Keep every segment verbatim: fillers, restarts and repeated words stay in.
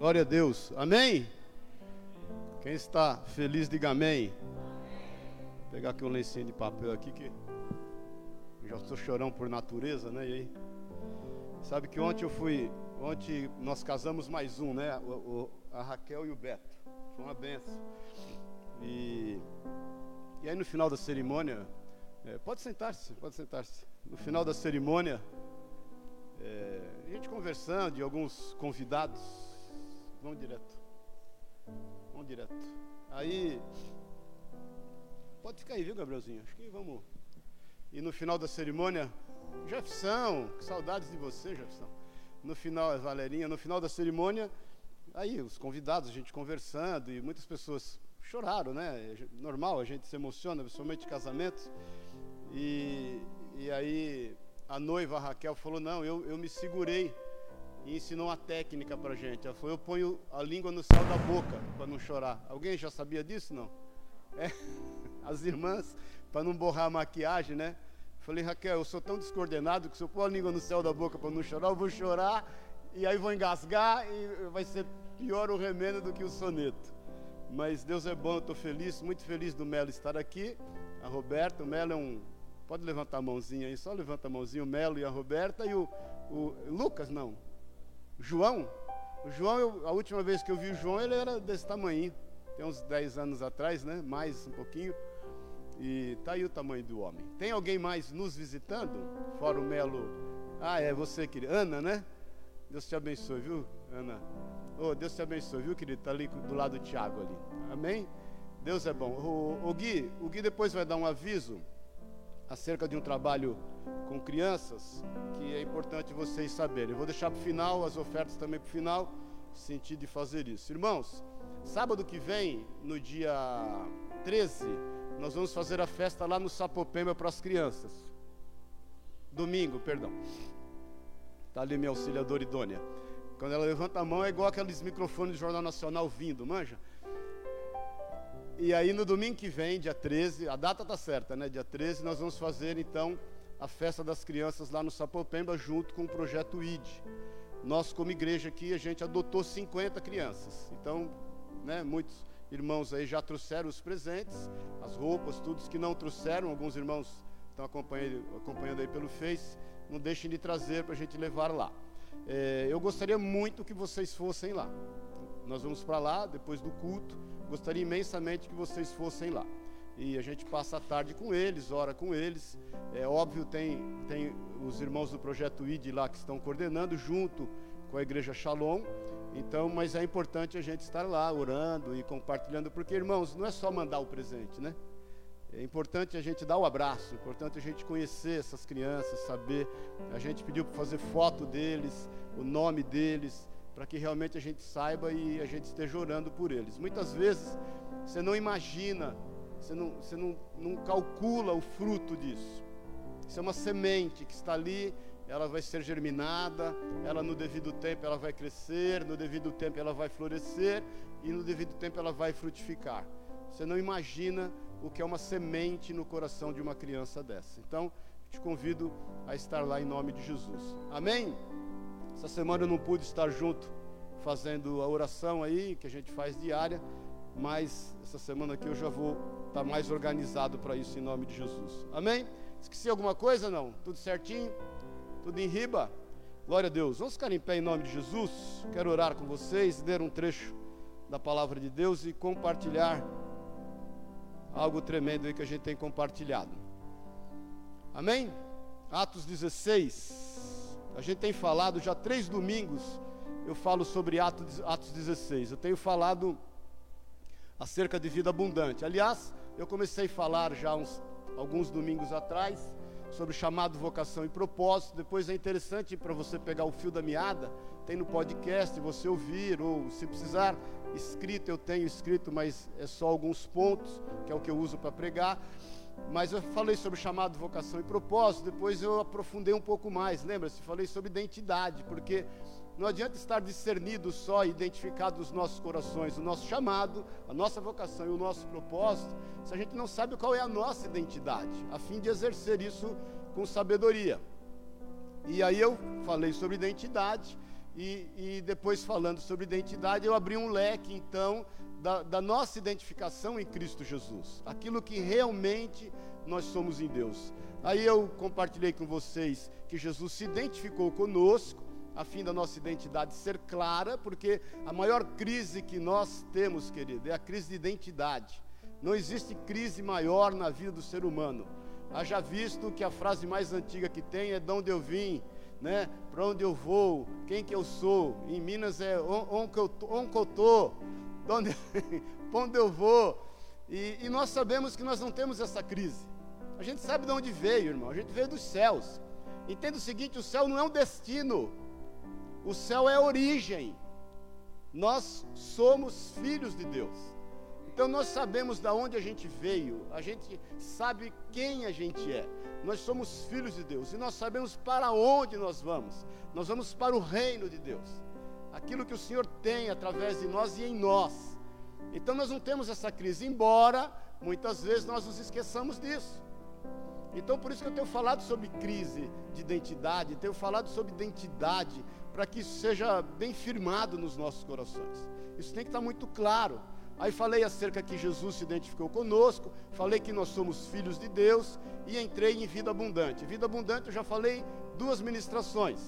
Glória a Deus. Amém? Quem está feliz, diga amém. Vou pegar aqui um lencinho de papel aqui, que eu já estou chorando por natureza, né? E aí? Sabe que ontem eu fui, ontem nós casamos mais um, né? O, o, a Raquel e o Beto. Foi uma benção. E, e aí no final da cerimônia, é, pode sentar-se, pode sentar-se. No final da cerimônia, é, a gente conversando de alguns convidados. Vamos direto. Vamos direto. Aí, pode ficar aí, viu, Gabrielzinho? Acho que vamos. E no final da cerimônia, Jefção, que saudades de você, Jefção. No final, Valerinha, no final da cerimônia, aí os convidados, a gente conversando, e muitas pessoas choraram, né? Normal, a gente se emociona, principalmente casamentos. E, e aí a noiva, a Raquel, falou: não, eu, eu me segurei, e ensinou uma técnica pra gente. Ela falou: eu ponho a língua no céu da boca para não chorar. Alguém já sabia disso? Não? É, as irmãs, para não borrar a maquiagem, né? Falei: Raquel, eu sou tão descoordenado que se eu pôr a língua no céu da boca para não chorar, eu vou chorar, e aí vou engasgar, e vai ser pior o remendo do que o soneto. Mas Deus é bom, eu estou feliz, muito feliz do Melo estar aqui. A Roberta, o Melo é um... Pode levantar a mãozinha aí, só levanta a mãozinha, o Melo e a Roberta. E o, o Lucas, não, João. O João, eu, a última vez que eu vi o João, ele era desse tamanho, tem uns dez anos atrás, né? Mais um pouquinho. E tá aí o tamanho do homem. Tem alguém mais nos visitando? Fora o Melo. Ah, é você, querida. Ana, né? Deus te abençoe, viu, Ana? Oh, Deus te abençoe, viu, querido? Tá ali do lado do Tiago ali. Amém? Deus é bom. O, o, Gui, o Gui depois vai dar um aviso acerca de um trabalho com crianças, que é importante vocês saberem. Eu vou deixar para o final, as ofertas também para o final, sentido de fazer isso. Irmãos, sábado que vem, no dia treze... nós vamos fazer a festa lá no Sapopemba para as crianças. Domingo, perdão. Está ali minha auxiliadora idônea. Quando ela levanta a mão é igual aqueles microfones do Jornal Nacional vindo, manja? E aí no domingo que vem, dia treze, a data está certa, né? Dia treze, nós vamos fazer então a festa das crianças lá no Sapopemba junto com o Projeto I D. Nós, como igreja aqui, a gente adotou cinquenta crianças. Então, né, muitos... irmãos aí já trouxeram os presentes, as roupas, tudo. Que não trouxeram, alguns irmãos estão acompanhando, acompanhando aí pelo Face, não deixem de trazer para a gente levar lá. É, eu gostaria muito que vocês fossem lá. Nós vamos para lá, depois do culto, gostaria imensamente que vocês fossem lá. E a gente passa a tarde com eles, ora com eles. É óbvio, tem, tem os irmãos do Projeto I D lá que estão coordenando junto com a Igreja Shalom. Então, mas é importante a gente estar lá orando e compartilhando, porque, irmãos, não é só mandar o presente, né? É importante a gente dar o abraço, é importante a gente conhecer essas crianças, saber. A gente pediu para fazer foto deles, o nome deles, para que realmente a gente saiba e a gente esteja orando por eles. Muitas vezes você não imagina, você não, você não, não calcula o fruto disso. Isso é uma semente que está ali. Ela vai ser germinada, ela no devido tempo ela vai crescer, no devido tempo ela vai florescer e no devido tempo ela vai frutificar. Você não imagina o que é uma semente no coração de uma criança dessa. Então, te convido a estar lá em nome de Jesus. Amém? Essa semana eu não pude estar junto fazendo a oração aí, que a gente faz diária, mas essa semana aqui eu já vou estar mais organizado para isso em nome de Jesus. Amém? Esqueci alguma coisa? Não? Tudo certinho? Tudo em riba? Glória a Deus. Vamos ficar em pé em nome de Jesus. Quero orar com vocês, ler um trecho da palavra de Deus e compartilhar algo tremendo aí que a gente tem compartilhado. Amém? Atos dezesseis. A gente tem falado já três domingos. Eu falo sobre Atos, Atos dezesseis. Eu tenho falado acerca de vida abundante. Aliás, eu comecei a falar já uns, alguns domingos atrás sobre chamado, vocação e propósito. Depois é interessante para você pegar o fio da meada, tem no podcast, você ouvir, ou se precisar, escrito, eu tenho escrito, mas é só alguns pontos, que é o que eu uso para pregar. Mas eu falei sobre chamado, vocação e propósito, depois eu aprofundei um pouco mais, lembra-se? Falei sobre identidade, porque não adianta estar discernido só e identificado nos nossos corações o nosso chamado, a nossa vocação e o nosso propósito, se a gente não sabe qual é a nossa identidade, a fim de exercer isso com sabedoria. E aí eu falei sobre identidade e, e depois falando sobre identidade, eu abri um leque, então, da, da nossa identificação em Cristo Jesus, aquilo que realmente nós somos em Deus. Aí eu compartilhei com vocês que Jesus se identificou conosco, a fim da nossa identidade ser clara, porque a maior crise que nós temos, querido, é a crise de identidade. Não existe crise maior na vida do ser humano. Haja visto que a frase mais antiga que tem é de onde eu vim, né? Para onde eu vou, quem que eu sou. Em Minas é onde eu estou, para onde eu vou. E, e nós sabemos que nós não temos essa crise. A gente sabe de onde veio, irmão. A gente veio dos céus. Entenda o seguinte, o céu não é um destino. O céu é a origem. Nós somos filhos de Deus. Então nós sabemos de onde a gente veio, a gente sabe quem a gente é, nós somos filhos de Deus e nós sabemos para onde nós vamos, nós vamos para o reino de Deus, aquilo que o Senhor tem através de nós e em nós. Então nós não temos essa crise, embora muitas vezes nós nos esqueçamos disso. Então por isso que eu tenho falado sobre crise de identidade, tenho falado sobre identidade, para que isso seja bem firmado nos nossos corações, isso tem que estar muito claro. Aí falei acerca que Jesus se identificou conosco, falei que nós somos filhos de Deus e entrei em vida abundante. Vida abundante eu já falei duas ministrações,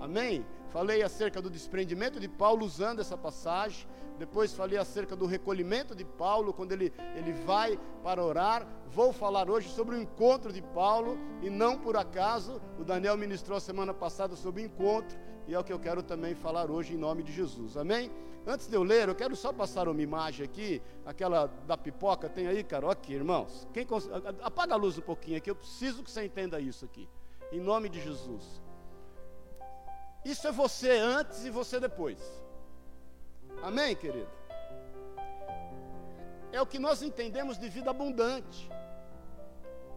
amém? Falei acerca do desprendimento de Paulo usando essa passagem, depois falei acerca do recolhimento de Paulo, quando ele, ele vai para orar. Vou falar hoje sobre o encontro de Paulo e não por acaso, o Daniel ministrou a semana passada sobre o encontro e é o que eu quero também falar hoje em nome de Jesus, amém? Antes de eu ler, eu quero só passar uma imagem aqui, aquela da pipoca, tem aí, cara? Aqui, irmãos, quem cons... apaga a luz um pouquinho aqui, eu preciso que você entenda isso aqui, em nome de Jesus. Isso é você antes e você depois, amém, querido? É o que nós entendemos de vida abundante,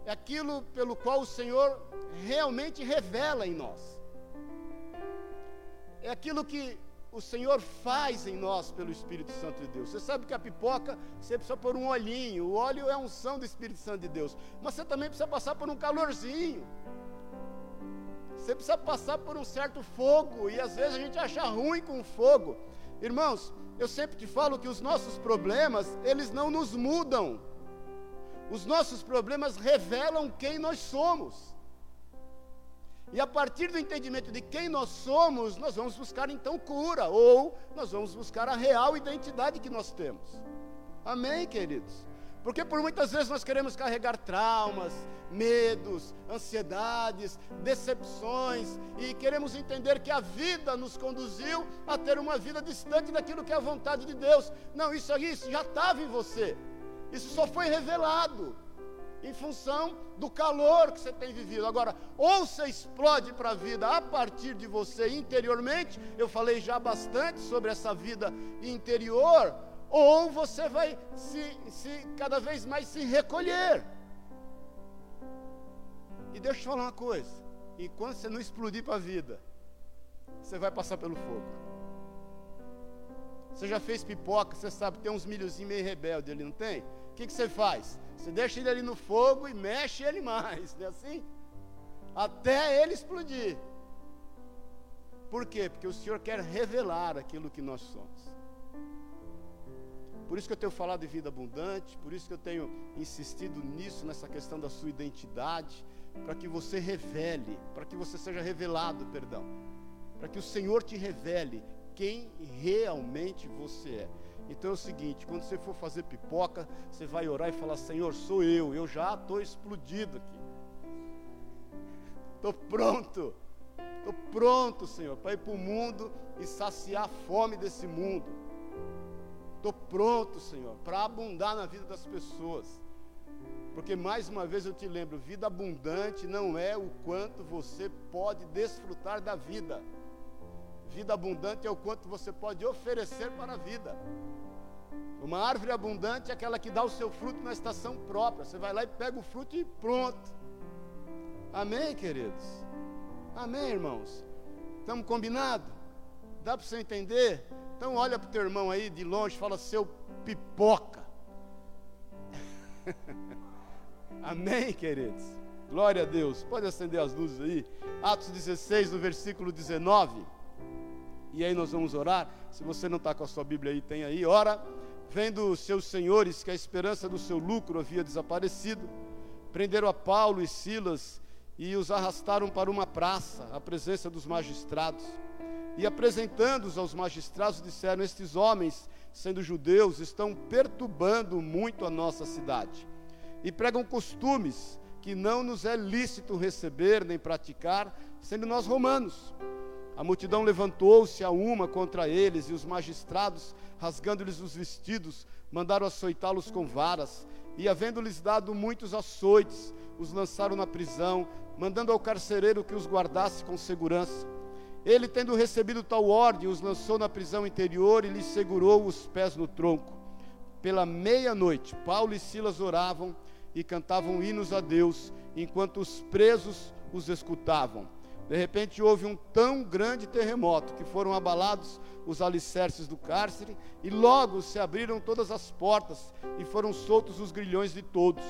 é aquilo pelo qual o Senhor realmente revela em nós, é aquilo que o Senhor faz em nós pelo Espírito Santo de Deus. Você sabe que a pipoca, você precisa pôr um olhinho, o óleo é a unção do Espírito Santo de Deus, mas você também precisa passar por um calorzinho, você precisa passar por um certo fogo, e às vezes a gente acha ruim com o fogo. Irmãos, eu sempre te falo que os nossos problemas, eles não nos mudam, os nossos problemas revelam quem nós somos. E a partir do entendimento de quem nós somos, nós vamos buscar então cura, ou nós vamos buscar a real identidade que nós temos. Amém, queridos? Porque por muitas vezes nós queremos carregar traumas, medos, ansiedades, decepções, e queremos entender que a vida nos conduziu a ter uma vida distante daquilo que é a vontade de Deus. Não, isso aí isso já estava em você, isso só foi revelado em função do calor que você tem vivido. Agora, ou você explode para a vida a partir de você interiormente, eu falei já bastante sobre essa vida interior, ou você vai se, se cada vez mais se recolher. E deixa eu te falar uma coisa, enquanto você não explodir para a vida, você vai passar pelo fogo. Você já fez pipoca, você sabe, tem uns milhozinhos meio rebeldes ali, não tem? O que, que você faz? Você deixa ele ali no fogo e mexe ele mais, não é assim? Até ele explodir. Por quê? Porque o Senhor quer revelar aquilo que nós somos. Por isso que eu tenho falado de vida abundante, por isso que eu tenho insistido nisso, nessa questão da sua identidade, para que você revele, para que você seja revelado, perdão, para que o Senhor te revele quem realmente você é. Então é o seguinte, quando você for fazer pipoca, você vai orar e falar, Senhor, sou eu, eu já estou explodido aqui, estou pronto, estou pronto, Senhor, para ir para o mundo e saciar a fome desse mundo, estou pronto, Senhor, para abundar na vida das pessoas, porque mais uma vez eu te lembro, vida abundante não é o quanto você pode desfrutar da vida, vida abundante é o quanto você pode oferecer para a vida. Uma árvore abundante é aquela que dá o seu fruto na estação própria, você vai lá e pega o fruto e pronto. Amém, queridos? Amém, irmãos? Estamos combinados? Dá para você entender? Então olha para o teu irmão aí de longe, fala, seu pipoca. Amém, queridos? Glória a Deus. Pode acender as luzes aí. Atos dezesseis, no versículo dezenove. E aí nós vamos orar. Se você não está com a sua Bíblia aí, tem aí. Ora, vendo os seus senhores que a esperança do seu lucro havia desaparecido, prenderam a Paulo e Silas e os arrastaram para uma praça, à presença dos magistrados. E apresentando-os aos magistrados, disseram: estes homens, sendo judeus, estão perturbando muito a nossa cidade, e pregam costumes que não nos é lícito receber nem praticar, sendo nós romanos. A multidão levantou-se a uma contra eles, e os magistrados, rasgando-lhes os vestidos, mandaram açoitá-los com varas, e havendo-lhes dado muitos açoites, os lançaram na prisão, mandando ao carcereiro que os guardasse com segurança. Ele, tendo recebido tal ordem, os lançou na prisão interior e lhes segurou os pés no tronco. Pela meia-noite, Paulo e Silas oravam e cantavam hinos a Deus, enquanto os presos os escutavam. De repente houve um tão grande terremoto que foram abalados os alicerces do cárcere, e logo se abriram todas as portas e foram soltos os grilhões de todos.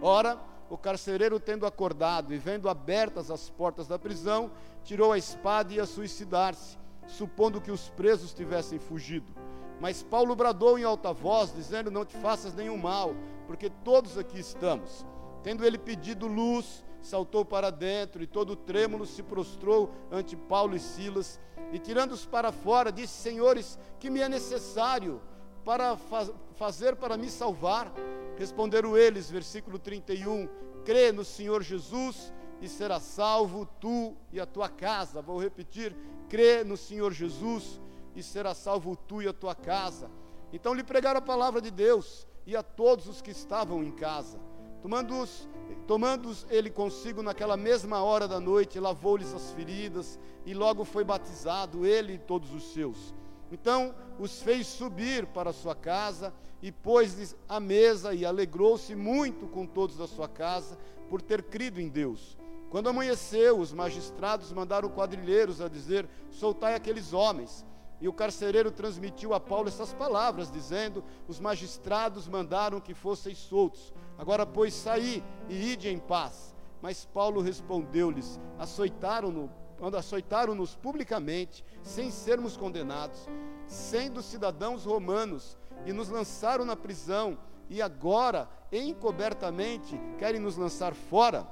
Ora, o carcereiro, tendo acordado e vendo abertas as portas da prisão, tirou a espada e ia suicidar-se, supondo que os presos tivessem fugido. Mas Paulo bradou em alta voz, dizendo: não te faças nenhum mal, porque todos aqui estamos. Tendo ele pedido luz, saltou para dentro, e todo trêmulo se prostrou ante Paulo e Silas, e tirando-os para fora, disse: senhores, que me é necessário para fa- fazer para me salvar? Responderam eles, versículo trinta e um: crê no Senhor Jesus e serás salvo, tu e a tua casa. Vou repetir: crê no Senhor Jesus e serás salvo, tu e a tua casa. Então lhe pregaram a palavra de Deus e a todos os que estavam em casa. Tomando-os, tomando-os ele consigo naquela mesma hora da noite, lavou-lhes as feridas, e logo foi batizado, ele e todos os seus. Então os fez subir para a sua casa, e pôs-lhes à mesa, e alegrou-se muito com todos da sua casa, por ter crido em Deus. Quando amanheceu, os magistrados mandaram quadrilheiros a dizer: soltai aqueles homens. E o carcereiro transmitiu a Paulo essas palavras, dizendo: os magistrados mandaram que fosseis soltos. Agora, pois, saí e ide em paz. Mas Paulo respondeu-lhes: açoitaram-no, açoitaram-nos publicamente, sem sermos condenados, sendo cidadãos romanos, e nos lançaram na prisão, e agora, encobertamente, querem nos lançar fora?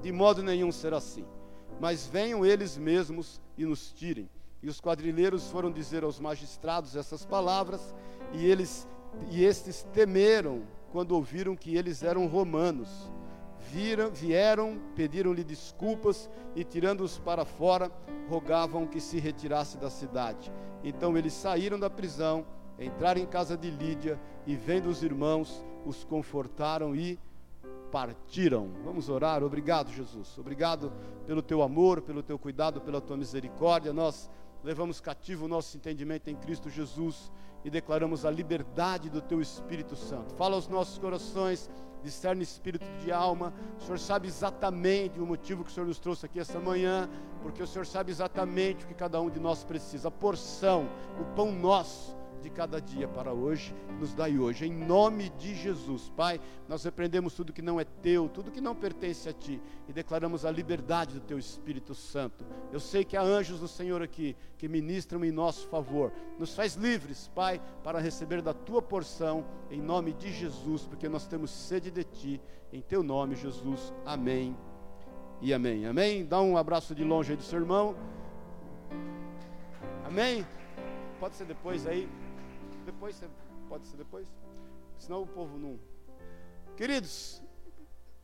De modo nenhum será assim, mas venham eles mesmos e nos tirem. E os quadrilheiros foram dizer aos magistrados essas palavras, e eles, e estes temeram quando ouviram que eles eram romanos. Viram, vieram, pediram-lhe desculpas, e tirando-os para fora, rogavam que se retirasse da cidade. Então eles saíram da prisão, entraram em casa de Lídia, e vendo os irmãos, os confortaram e partiram. Vamos orar. Obrigado, Jesus, obrigado pelo teu amor, pelo teu cuidado, pela tua misericórdia. Nós levamos cativo o nosso entendimento em Cristo Jesus e declaramos a liberdade do teu Espírito Santo. Fala aos nossos corações, discerne espírito de alma. O Senhor sabe exatamente o motivo que o Senhor nos trouxe aqui essa manhã, porque o Senhor sabe exatamente o que cada um de nós precisa, a porção, o pão nosso de cada dia para hoje. Nos dai hoje, em nome de Jesus. Pai, nós repreendemos tudo que não é teu, tudo que não pertence a ti, e declaramos a liberdade do teu Espírito Santo. Eu sei que há anjos do Senhor aqui, que ministram em nosso favor. Nos faz livres, Pai, para receber da tua porção, em nome de Jesus, porque nós temos sede de ti, em teu nome, Jesus. Amém e amém. Amém? Dá um abraço de longe aí do seu irmão. Amém? Pode ser depois aí. Depois, pode ser depois, senão o povo não... Queridos,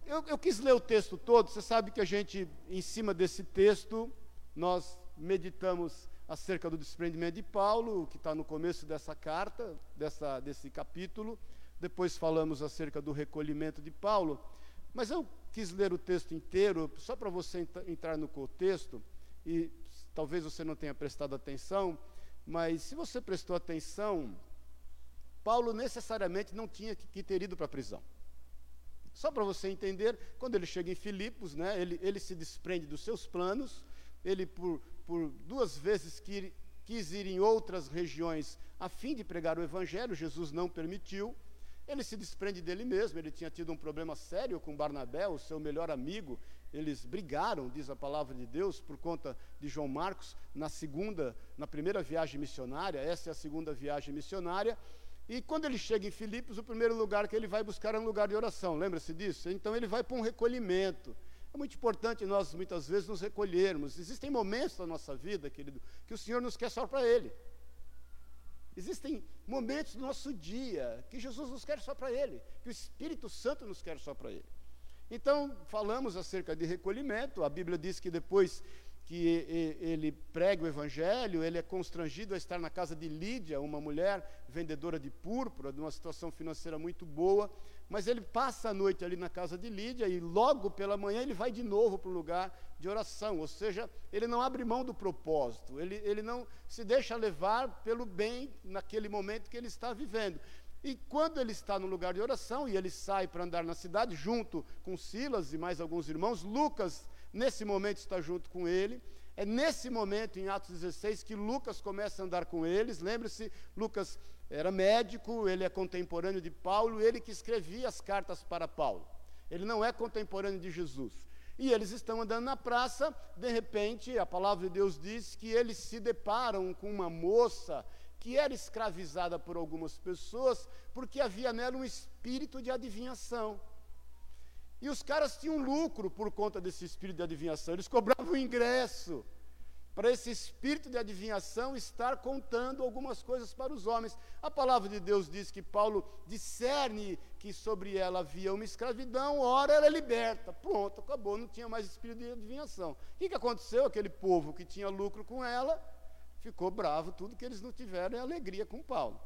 eu, eu quis ler o texto todo. Você sabe que a gente, em cima desse texto, nós meditamos acerca do desprendimento de Paulo, que está no começo dessa carta, dessa, desse capítulo. Depois falamos acerca do recolhimento de Paulo, mas eu quis ler o texto inteiro, só para você entrar no contexto, e talvez você não tenha prestado atenção, mas se você prestou atenção, Paulo necessariamente não tinha que ter ido para a prisão. Só para você entender, quando ele chega em Filipos, né, ele, ele se desprende dos seus planos. Ele por, por duas vezes que, quis ir em outras regiões a fim de pregar o evangelho. Jesus não permitiu. Ele se desprende dele mesmo. Ele tinha tido um problema sério com Barnabé, o seu melhor amigo, eles brigaram, diz a palavra de Deus, por conta de João Marcos, na segunda, na primeira viagem missionária, essa é a segunda viagem missionária, e quando ele chega em Filipos, o primeiro lugar que ele vai buscar é um lugar de oração, lembra-se disso? Então ele vai para um recolhimento. É muito importante nós, muitas vezes, nos recolhermos. Existem momentos da nossa vida, querido, que o Senhor nos quer só para Ele. Existem momentos do nosso dia que Jesus nos quer só para Ele, que o Espírito Santo nos quer só para Ele. Então, falamos acerca de recolhimento. A Bíblia diz que depois que ele prega o Evangelho, ele é constrangido a estar na casa de Lídia, uma mulher vendedora de púrpura, de uma situação financeira muito boa, mas ele passa a noite ali na casa de Lídia e logo pela manhã ele vai de novo para o lugar de oração, ou seja, ele não abre mão do propósito, ele, ele não se deixa levar pelo bem naquele momento que ele está vivendo. E quando ele está no lugar de oração e ele sai para andar na cidade, junto com Silas e mais alguns irmãos, Lucas, nesse momento, está junto com ele. É nesse momento, em Atos dezesseis, que Lucas começa a andar com eles. Lembre-se, Lucas era médico, ele é contemporâneo de Paulo, ele que escrevia as cartas para Paulo. Ele não é contemporâneo de Jesus. E eles estão andando na praça, de repente, a palavra de Deus diz que eles se deparam com uma moça que era escravizada por algumas pessoas, porque havia nela um espírito de adivinhação. E os caras tinham lucro por conta desse espírito de adivinhação, eles cobravam ingresso para esse espírito de adivinhação estar contando algumas coisas para os homens. A palavra de Deus diz que Paulo discerne que sobre ela havia uma escravidão, ora ela é liberta, pronto, acabou, não tinha mais espírito de adivinhação. O que, que aconteceu? Aquele povo que tinha lucro com ela ficou bravo, tudo que eles não tiveram é alegria com Paulo.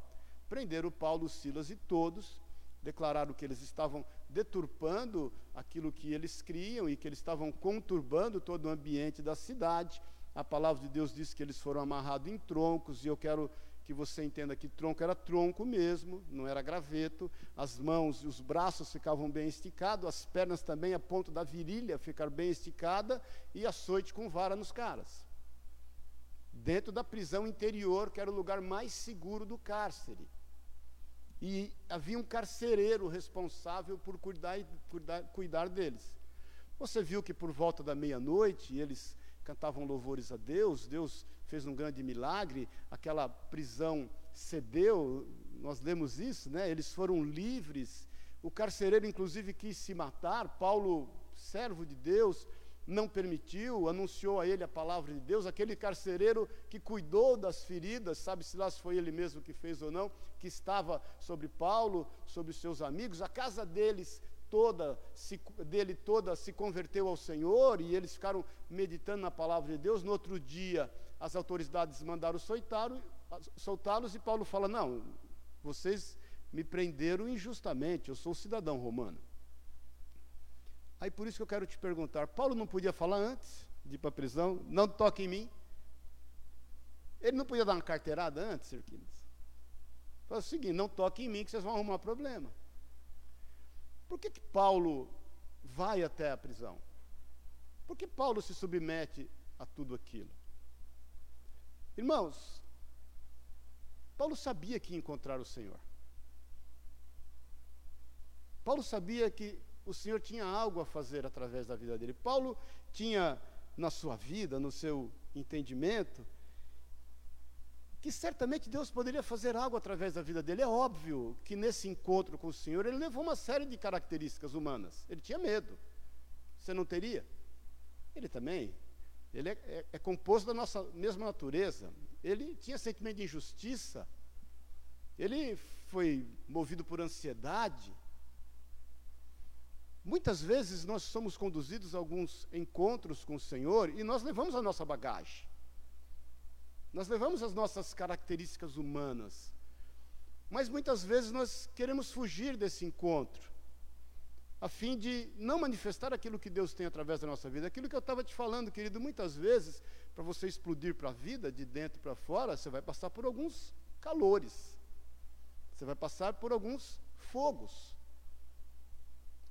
Prenderam Paulo, Silas e todos, declararam que eles estavam deturpando aquilo que eles criam e que eles estavam conturbando todo o ambiente da cidade. A palavra de Deus diz que eles foram amarrados em troncos, e eu quero que você entenda que tronco era tronco mesmo, não era graveto. As mãos e os braços ficavam bem esticados, as pernas também, a ponto da virilha ficar bem esticada, e açoite com vara nos caras. Dentro da prisão interior, que era o lugar mais seguro do cárcere. E havia um carcereiro responsável por cuidar, cuidar, cuidar deles. Você viu que por volta da meia-noite, eles cantavam louvores a Deus, Deus fez um grande milagre, aquela prisão cedeu, nós lemos isso, né? Eles foram livres. O carcereiro, inclusive, quis se matar. Paulo, servo de Deus, não permitiu, anunciou a ele a palavra de Deus. Aquele carcereiro que cuidou das feridas, sabe-se lá se foi ele mesmo que fez ou não, que estava sobre Paulo, sobre os seus amigos, a casa deles toda, se, dele toda se converteu ao Senhor, e eles ficaram meditando na palavra de Deus. No outro dia, as autoridades mandaram soltá-los, e Paulo fala: não, vocês me prenderam injustamente, eu sou cidadão romano. Aí por isso que eu quero te perguntar, Paulo não podia falar antes de ir para a prisão? Não toque em mim. Ele não podia dar uma carteirada antes, Sirquinas? Fala o seguinte: não toque em mim que vocês vão arrumar problema. Por que que Paulo vai até a prisão? Por que Paulo se submete a tudo aquilo? Irmãos, Paulo sabia que ia encontrar o Senhor. Paulo sabia que o Senhor tinha algo a fazer através da vida dele. Paulo tinha na sua vida, no seu entendimento, que certamente Deus poderia fazer algo através da vida dele. É óbvio que nesse encontro com o Senhor, ele levou uma série de características humanas. Ele tinha medo. Você não teria? Ele também. Ele é, é, é composto da nossa mesma natureza. Ele tinha sentimento de injustiça. Ele foi movido por ansiedade. Muitas vezes nós somos conduzidos a alguns encontros com o Senhor e nós levamos a nossa bagagem. Nós levamos as nossas características humanas. Mas muitas vezes nós queremos fugir desse encontro, a fim de não manifestar aquilo que Deus tem através da nossa vida. Aquilo que eu estava te falando, querido, muitas vezes, para você explodir para a vida, de dentro para fora, você vai passar por alguns calores. Você vai passar por alguns fogos.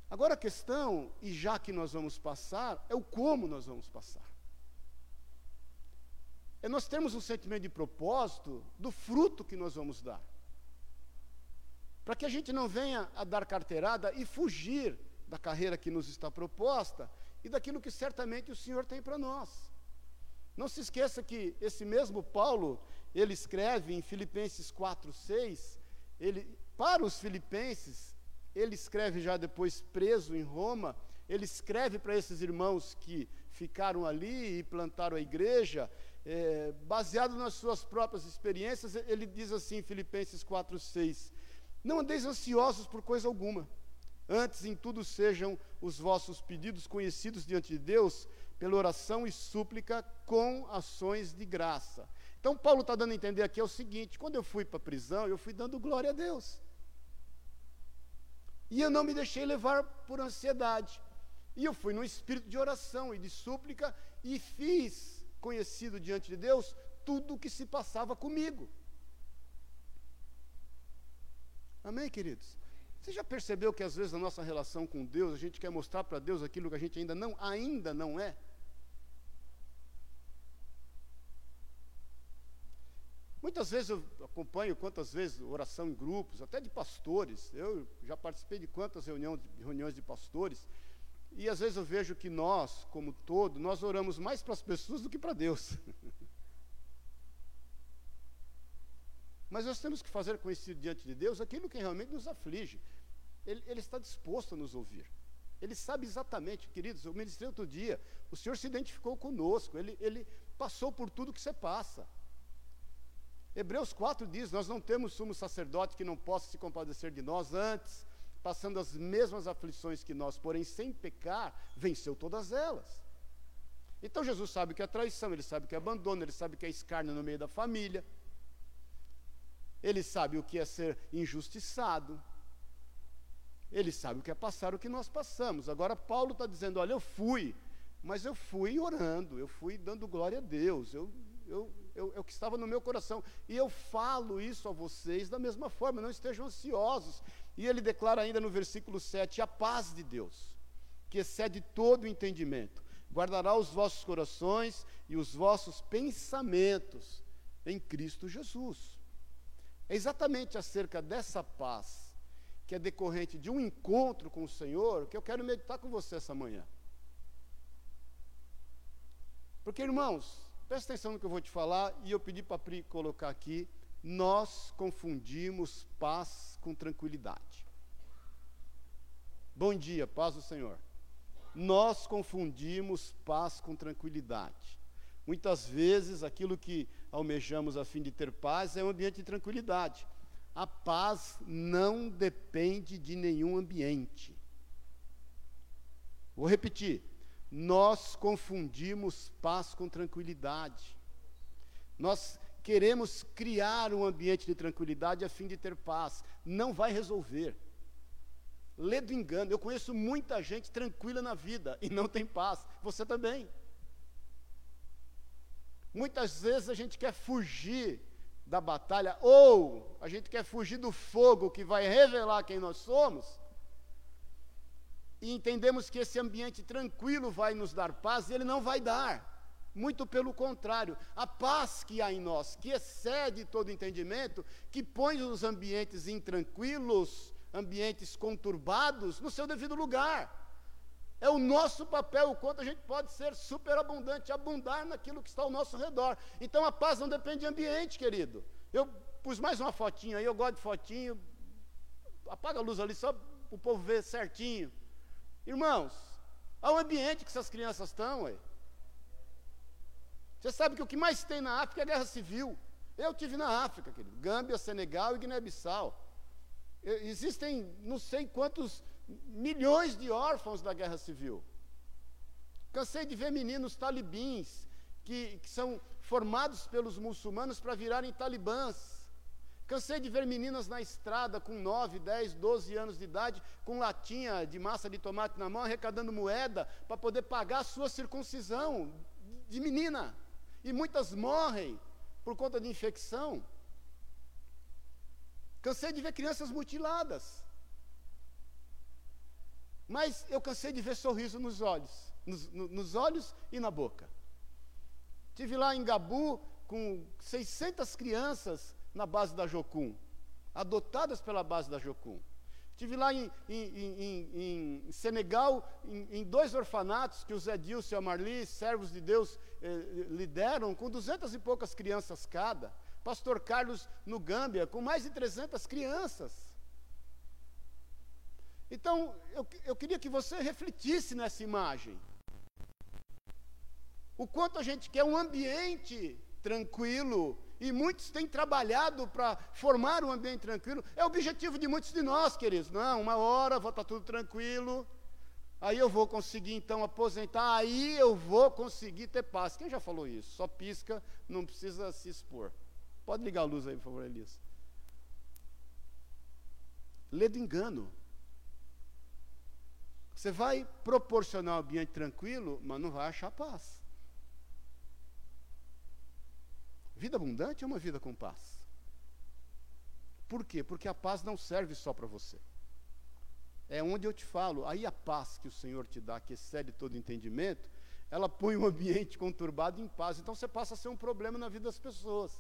Agora a questão, e já que nós vamos passar, é o como nós vamos passar. É nós termos um sentimento de propósito do fruto que nós vamos dar. Para que a gente não venha a dar carteirada e fugir da carreira que nos está proposta e daquilo que certamente o Senhor tem para nós. Não se esqueça que esse mesmo Paulo, ele escreve em Filipenses quatro, seis, ele, para os filipenses, ele escreve já depois preso em Roma, ele escreve para esses irmãos que ficaram ali e plantaram a igreja, é, baseado nas suas próprias experiências, ele diz assim em Filipenses quatro, seis, não andeis ansiosos por coisa alguma, antes em tudo sejam os vossos pedidos conhecidos diante de Deus, pela oração e súplica com ações de graça. Então, Paulo está dando a entender aqui é o seguinte, quando eu fui para a prisão, eu fui dando glória a Deus. E eu não me deixei levar por ansiedade. E eu fui num espírito de oração e de súplica, e fiz conhecido diante de Deus tudo o que se passava comigo. Amém, queridos? Você já percebeu que às vezes na nossa relação com Deus, a gente quer mostrar para Deus aquilo que a gente ainda não, ainda não é? Muitas vezes eu acompanho quantas vezes oração em grupos, até de pastores, eu já participei de quantas reuniões, reuniões de pastores, e às vezes eu vejo que nós, como todo, nós oramos mais para as pessoas do que para Deus. Mas nós temos que fazer conhecido diante de Deus aquilo que realmente nos aflige. Ele, ele está disposto a nos ouvir. Ele sabe exatamente, queridos, eu ministrei outro dia, o Senhor se identificou conosco, Ele, ele passou por tudo que você passa. Hebreus quatro diz, nós não temos sumo sacerdote que não possa se compadecer de nós antes, passando as mesmas aflições que nós, porém sem pecar, venceu todas elas. Então Jesus sabe que é traição, Ele sabe que é abandono, Ele sabe que é escárnio no meio da família, Ele sabe o que é ser injustiçado. Ele sabe o que é passar o que nós passamos. Agora, Paulo está dizendo, olha, eu fui, mas eu fui orando, eu fui dando glória a Deus, eu, eu, eu, eu que estava no meu coração. E eu falo isso a vocês da mesma forma, não estejam ansiosos. E ele declara ainda no versículo sete, a paz de Deus, que excede todo o entendimento, guardará os vossos corações e os vossos pensamentos em Cristo Jesus. É exatamente acerca dessa paz, que é decorrente de um encontro com o Senhor, que eu quero meditar com você essa manhã. Porque, irmãos, presta atenção no que eu vou te falar, e eu pedi para a Pri colocar aqui, nós confundimos paz com tranquilidade. Bom dia, paz do Senhor. Nós confundimos paz com tranquilidade. Muitas vezes, aquilo que almejamos a fim de ter paz é um ambiente de tranquilidade. A paz não depende de nenhum ambiente. Vou repetir. Nós confundimos paz com tranquilidade. Nós queremos criar um ambiente de tranquilidade a fim de ter paz. Não vai resolver. Lê do engano. Eu conheço muita gente tranquila na vida e não tem paz. Você também. Muitas vezes a gente quer fugir da batalha, ou a gente quer fugir do fogo que vai revelar quem nós somos, e entendemos que esse ambiente tranquilo vai nos dar paz, e ele não vai dar. Muito pelo contrário, a paz que há em nós, que excede todo entendimento, que põe os ambientes intranquilos, ambientes conturbados, no seu devido lugar. É o nosso papel, o quanto a gente pode ser superabundante, abundar naquilo que está ao nosso redor. Então a paz não depende de ambiente, querido. Eu pus mais uma fotinha aí, eu gosto de fotinho. Apaga a luz ali só para o povo ver certinho. Irmãos, há um ambiente que essas crianças estão aí. Você sabe que o que mais tem na África é a guerra civil. Eu estive na África, querido. Gâmbia, Senegal e Guiné-Bissau. Existem não sei quantos milhões de órfãos da guerra civil. Cansei de ver meninos talibins que, que são formados pelos muçulmanos para virarem talibãs. Cansei de ver meninas na estrada com nove, dez, doze anos de idade, com latinha de massa de tomate na mão, arrecadando moeda para poder pagar a sua circuncisão de menina. E muitas morrem por conta de infecção. Cansei de ver crianças mutiladas. Mas eu cansei de ver sorriso nos olhos, nos, nos olhos e na boca. Estive lá em Gabu com seiscentas crianças na base da Jocum, adotadas pela base da Jocum. Estive lá em, em, em, em Senegal, em, em dois orfanatos que o Zé Dilson e a Marli, servos de Deus, eh, lideram, com duzentas e poucas crianças cada. Pastor Carlos no Gâmbia, com mais de trezentas crianças. Então, eu, eu queria que você refletisse nessa imagem. O quanto a gente quer um ambiente tranquilo, e muitos têm trabalhado para formar um ambiente tranquilo. É o objetivo de muitos de nós, queridos. Não, uma hora vou estar tudo tranquilo, aí eu vou conseguir então aposentar, aí eu vou conseguir ter paz. Quem já falou isso? Só pisca, não precisa se expor. Pode ligar a luz aí, por favor, Elias. Lê do engano. Você vai proporcionar um ambiente tranquilo, mas não vai achar paz. Vida abundante é uma vida com paz. Por quê? Porque a paz não serve só para você. É onde eu te falo, aí a paz que o Senhor te dá, que excede todo entendimento, ela põe o ambiente conturbado em paz. Então você passa a ser um problema na vida das pessoas.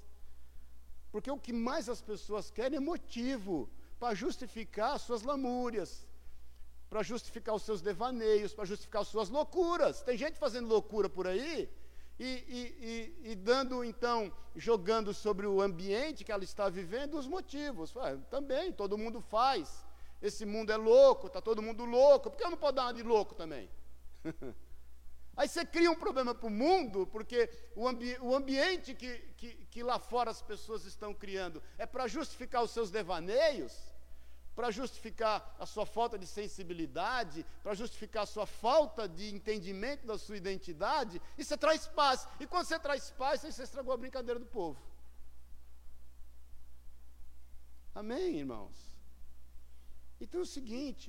Porque o que mais as pessoas querem é motivo para justificar as suas lamúrias, para justificar os seus devaneios, para justificar as suas loucuras. Tem gente fazendo loucura por aí, E, e, e, e dando então, jogando sobre o ambiente que ela está vivendo os motivos. Ué, também, todo mundo faz. Esse mundo é louco, está todo mundo louco. Por que eu não posso dar uma de louco também? Aí você cria um problema para o mundo, porque o, ambi- o ambiente que, que, que lá fora as pessoas estão criando é para justificar os seus devaneios, para justificar a sua falta de sensibilidade, para justificar a sua falta de entendimento da sua identidade, e você traz paz. E quando você traz paz, você estragou a brincadeira do povo. Amém, irmãos? Então é o seguinte,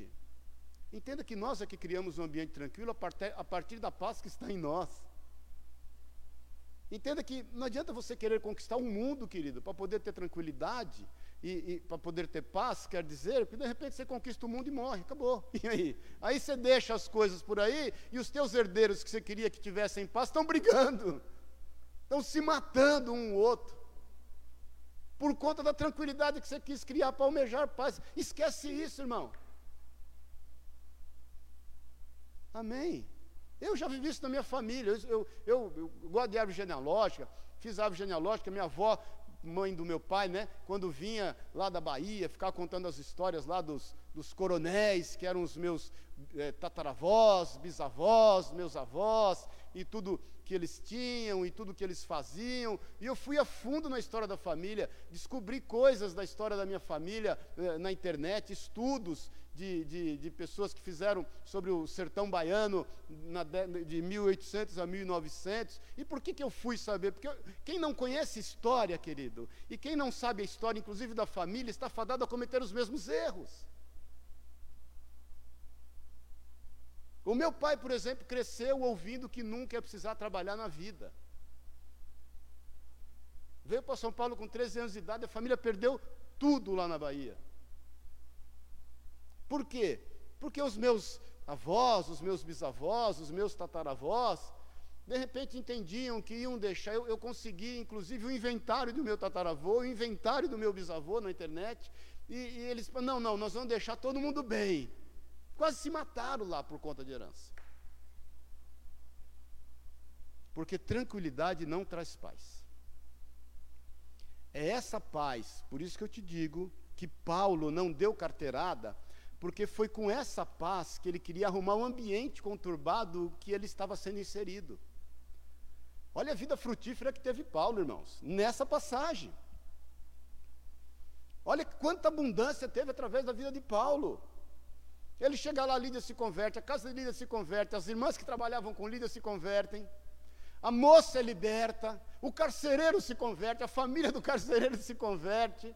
entenda que nós é que criamos um ambiente tranquilo a partir, a partir da paz que está em nós. Entenda que não adianta você querer conquistar o mundo, querido, para poder ter tranquilidade e, e para poder ter paz, quer dizer, porque de repente você conquista o mundo e morre, acabou. E aí? Aí você deixa as coisas por aí e os teus herdeiros que você queria que tivessem paz estão brigando, estão se matando um ou outro, por conta da tranquilidade que você quis criar para almejar paz. Esquece isso, irmão. Amém? Eu já vivi isso na minha família. Eu, eu, eu, eu gosto de árvore genealógica, fiz árvore genealógica. Minha avó, mãe do meu pai, né, quando vinha lá da Bahia, ficava contando as histórias lá dos, dos coronéis, que eram os meus é, tataravós, bisavós, meus avós, e tudo que eles tinham, e tudo que eles faziam. E eu fui a fundo na história da família, descobri coisas da história da minha família eh, na internet, estudos de, de, de pessoas que fizeram sobre o sertão baiano na de, de mil e oitocentos a mil e novecentos. E por que que eu fui saber? Porque eu, quem não conhece história, querido, e quem não sabe a história, inclusive da família, está fadado a cometer os mesmos erros. O meu pai, por exemplo, cresceu ouvindo que nunca ia precisar trabalhar na vida. Veio para São Paulo com treze anos de idade, a família perdeu tudo lá na Bahia. Por quê? Porque os meus avós, os meus bisavós, os meus tataravós, de repente entendiam que iam deixar. Eu, eu consegui, inclusive, o inventário do meu tataravô, o inventário do meu bisavô na internet, e, e eles falaram, não, não, nós vamos deixar todo mundo bem. Quase se mataram lá por conta de herança. Porque tranquilidade não traz paz. É essa paz, por isso que eu te digo que Paulo não deu carteirada, porque foi com essa paz que ele queria arrumar um ambiente conturbado que ele estava sendo inserido. Olha a vida frutífera que teve Paulo, irmãos, nessa passagem. Olha quanta abundância teve através da vida de Paulo. Ele chega lá, a Lídia se converte, a casa de Lídia se converte, as irmãs que trabalhavam com Lídia se convertem, a moça é liberta, o carcereiro se converte, a família do carcereiro se converte,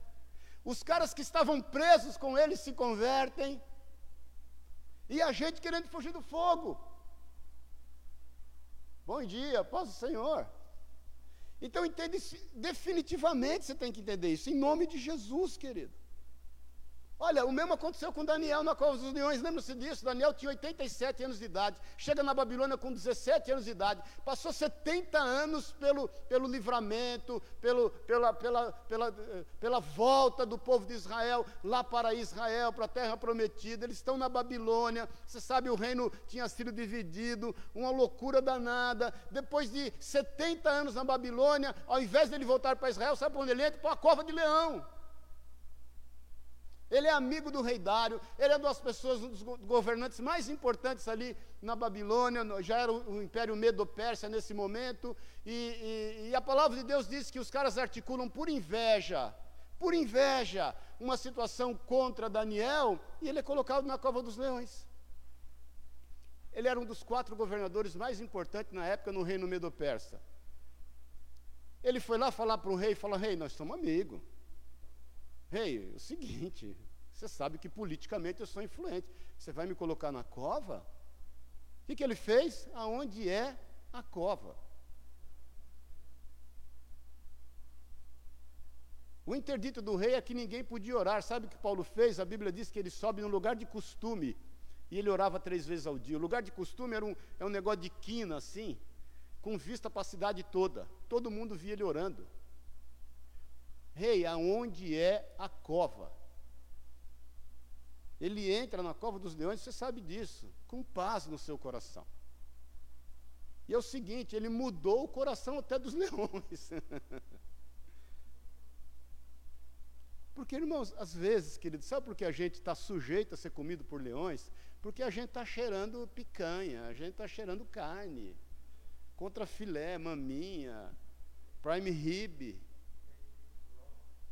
os caras que estavam presos com ele se convertem, e a gente querendo fugir do fogo. Bom dia, paz do Senhor. Então entende, definitivamente você tem que entender isso, em nome de Jesus, querido. Olha, o mesmo aconteceu com Daniel na cova dos leões, lembra-se disso? Daniel tinha oitenta e sete anos de idade, chega na Babilônia com dezessete anos de idade, passou setenta anos pelo, pelo livramento, pelo, pela, pela, pela, pela volta do povo de Israel, lá para Israel, para a terra prometida. Eles estão na Babilônia, você sabe, o reino tinha sido dividido, uma loucura danada. Depois de setenta anos na Babilônia, ao invés dele voltar para Israel, sabe para onde ele entra? Para a cova de leão. Ele é amigo do rei Dário, ele é uma das pessoas, um dos governantes mais importantes ali na Babilônia, já era o Império Medo-Pérsia nesse momento, e, e, e a palavra de Deus diz que os caras articulam por inveja, por inveja, uma situação contra Daniel, e ele é colocado na cova dos leões. Ele era um dos quatro governadores mais importantes na época no reino Medo-Persa. Ele foi lá falar para o rei, falou, rei, nós somos amigos. Rei, hey, é o seguinte, você sabe que politicamente eu sou influente, você vai me colocar na cova? O que, que ele fez? Aonde é a cova? O interdito do rei é que ninguém podia orar, sabe o que Paulo fez? A Bíblia diz que ele sobe no lugar de costume, e ele orava três vezes ao dia. O lugar de costume era um, é um negócio de quina, assim, com vista para a cidade toda, todo mundo via ele orando. Rei, aonde é a cova? Ele entra na cova dos leões, você sabe disso, com paz no seu coração. E é o seguinte, ele mudou o coração até dos leões. Porque, irmãos, às vezes, querido, sabe por que a gente está sujeito a ser comido por leões? Porque a gente está cheirando picanha, a gente está cheirando carne, contra filé, maminha, prime rib.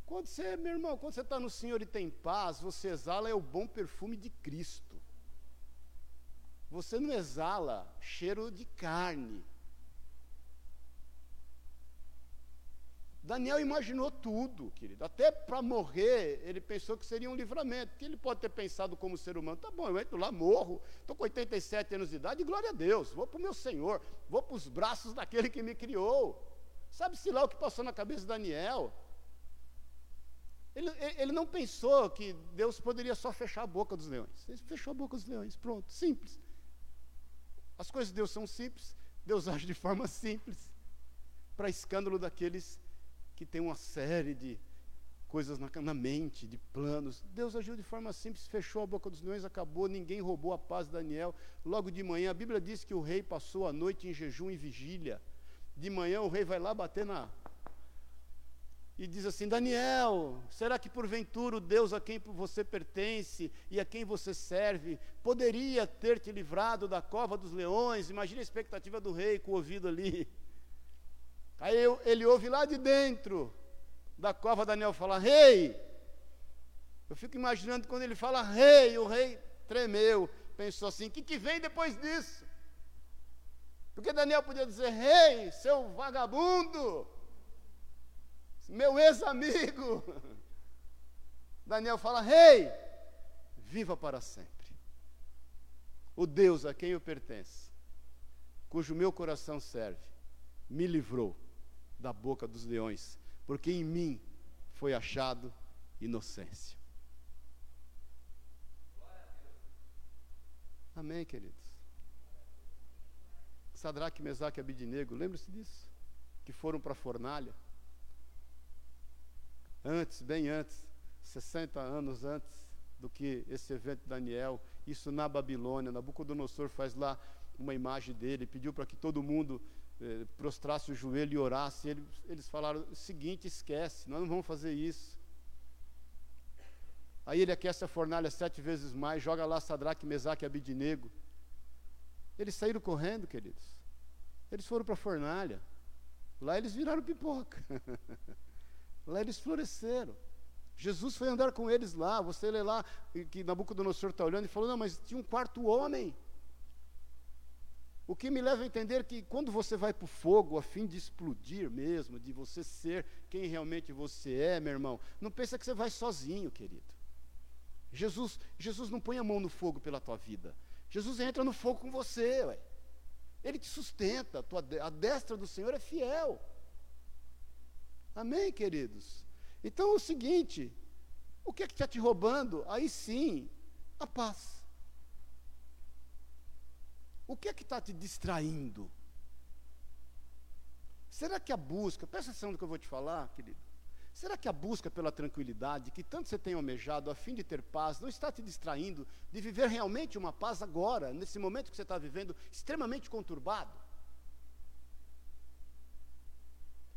Quando você, meu irmão, quando você está no Senhor e tem paz, você exala é o bom perfume de Cristo. Você não exala cheiro de carne. Daniel imaginou tudo, querido. Até para morrer, ele pensou que seria um livramento. Porque ele pode ter pensado como ser humano. Tá bom, eu entro lá, morro. Estou com oitenta e sete anos de idade, e glória a Deus. Vou para o meu Senhor. Vou para os braços daquele que me criou. Sabe-se lá o que passou na cabeça de Daniel? Ele, ele não pensou que Deus poderia só fechar a boca dos leões. Ele fechou a boca dos leões, pronto, simples. As coisas de Deus são simples, Deus age de forma simples, para escândalo daqueles que têm uma série de coisas na, na mente, de planos. Deus agiu de forma simples, fechou a boca dos leões, acabou, ninguém roubou a paz de Daniel. Logo de manhã, a Bíblia diz que o rei passou a noite em jejum e vigília. De manhã o rei vai lá bater na... E diz assim, Daniel, será que porventura o Deus a quem você pertence e a quem você serve poderia ter te livrado da cova dos leões? Imagina a expectativa do rei com o ouvido ali. Aí ele ouve lá de dentro da cova, Daniel fala, rei. Eu fico imaginando quando ele fala, rei, o rei tremeu, pensou assim, o que, que vem depois disso? Porque Daniel podia dizer, rei, seu vagabundo, meu ex-amigo. Daniel fala, rei, viva para sempre o Deus a quem eu pertenço, cujo meu coração serve, me livrou da boca dos leões, porque em mim foi achado inocência. Amém, queridos? Sadraque, Mesaque e Abidinego, lembra-se disso? Que foram para a fornalha antes, bem antes, sessenta anos antes do que esse evento de Daniel, isso na Babilônia. Nabucodonosor faz lá uma imagem dele, pediu para que todo mundo eh, prostrasse o joelho e orasse. Ele, eles falaram o seguinte, esquece, nós não vamos fazer isso. Aí ele aquece a fornalha sete vezes mais, joga lá Sadraque, Mesaque e Abidinego. Eles saíram correndo, queridos. Eles foram para a fornalha. Lá eles viraram pipoca. Lá eles floresceram. Jesus foi andar com eles lá. Você lê lá que Nabucodonosor está olhando e falou, não, mas tinha um quarto homem. O que me leva a entender que quando você vai para o fogo a fim de explodir mesmo, de você ser quem realmente você é, meu irmão, não pensa que você vai sozinho, querido. Jesus, Jesus não põe a mão no fogo pela tua vida. Jesus entra no fogo com você, ué. Ele te sustenta. A, tua, a destra do Senhor é fiel. Amém, queridos? Então é o seguinte, O que é que está te roubando? Aí sim, a paz. O que é que está te distraindo? Será que a busca, presta atenção no que eu vou te falar, querido. Será que a busca pela tranquilidade, que tanto você tem almejado, a fim de ter paz, não está te distraindo de viver realmente uma paz agora, nesse momento que você está vivendo, extremamente conturbado?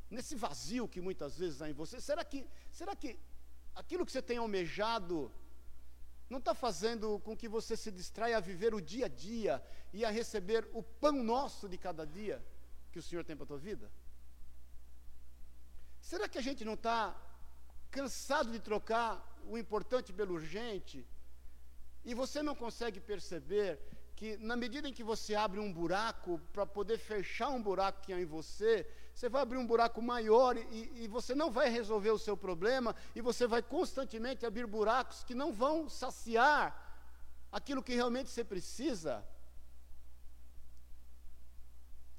Nesse vazio que muitas vezes há em você, será que, será que aquilo que você tem almejado não está fazendo com que você se distraia a viver o dia a dia e a receber o pão nosso de cada dia que o Senhor tem para a tua vida? Será que a gente não está cansado de trocar o importante pelo urgente? E você não consegue perceber que, na medida em que você abre um buraco, para poder fechar um buraco que há em você, você vai abrir um buraco maior e, e você não vai resolver o seu problema, e você vai constantemente abrir buracos que não vão saciar aquilo que realmente você precisa?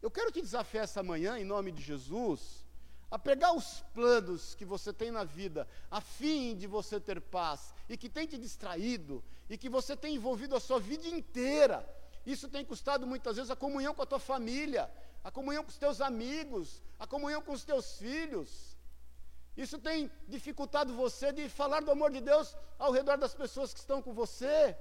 Eu quero te desafiar essa manhã, em nome de Jesus, a pegar os planos que você tem na vida, a fim de você ter paz, e que tem te distraído, e que você tem envolvido a sua vida inteira. Isso tem custado muitas vezes a comunhão com a tua família, a comunhão com os teus amigos, a comunhão com os teus filhos. Isso tem dificultado você de falar do amor de Deus ao redor das pessoas que estão com você.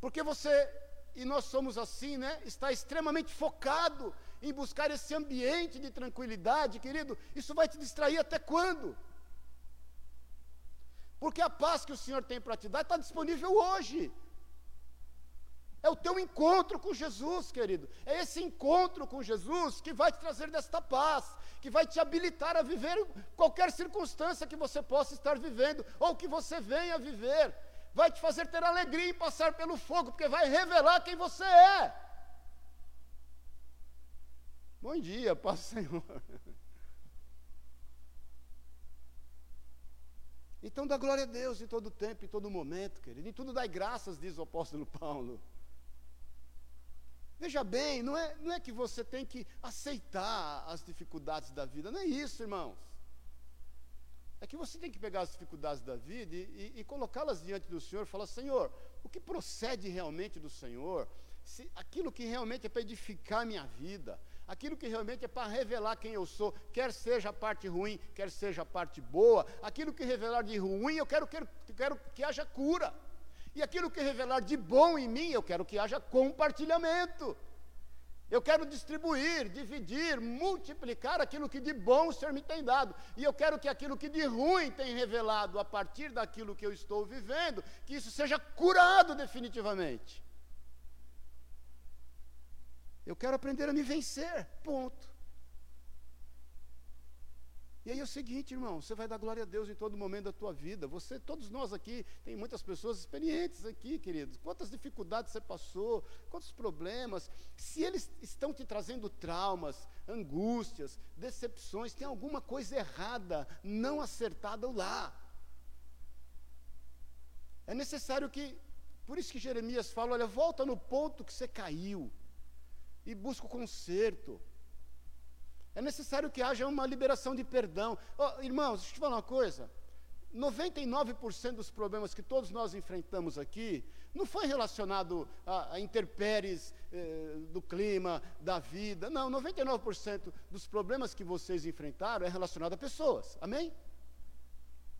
Porque você, e nós somos assim, né? Está extremamente focado em buscar esse ambiente de tranquilidade, querido. Isso vai te distrair até quando? Porque a paz que o Senhor tem para te dar está disponível hoje. É o teu encontro com Jesus, querido. É esse encontro com Jesus que vai te trazer desta paz, que vai te habilitar a viver qualquer circunstância que você possa estar vivendo, ou que você venha viver. Vai te fazer ter alegria em passar pelo fogo, porque vai revelar quem você é. Bom dia, paz do Senhor. Então dá glória a Deus em todo tempo, em todo momento, querido. Em tudo dai graças, diz o apóstolo Paulo. Veja bem, não é, não é que você tem que aceitar as dificuldades da vida, não é isso, irmãos. É que você tem que pegar as dificuldades da vida e, e, e colocá-las diante do Senhor e falar: Senhor, o que procede realmente do Senhor? Se aquilo que realmente é para edificar a minha vida, aquilo que realmente é para revelar quem eu sou, quer seja a parte ruim, quer seja a parte boa, aquilo que revelar de ruim, eu quero, quero, quero que haja cura, e aquilo que revelar de bom em mim, eu quero que haja compartilhamento. Eu quero distribuir, dividir, multiplicar aquilo que de bom o Senhor me tem dado. E eu quero que aquilo que de ruim tem revelado a partir daquilo que eu estou vivendo, que isso seja curado definitivamente. Eu quero aprender a me vencer, ponto. E aí é o seguinte, irmão, você vai dar glória a Deus em todo momento da tua vida. Você, todos nós aqui, tem muitas pessoas experientes aqui, queridos. Quantas dificuldades você passou, quantos problemas. Se eles estão te trazendo traumas, angústias, decepções, tem alguma coisa errada, não acertada lá. É necessário que, por isso que Jeremias fala: olha, volta no ponto que você caiu e busca o conserto. É necessário que haja uma liberação de perdão. Oh, irmãos, deixa eu te falar uma coisa. noventa e nove por cento dos problemas que todos nós enfrentamos aqui não foi relacionado a, a intempéries eh, do clima, da vida. Não, noventa e nove por cento dos problemas que vocês enfrentaram é relacionado a pessoas. Amém?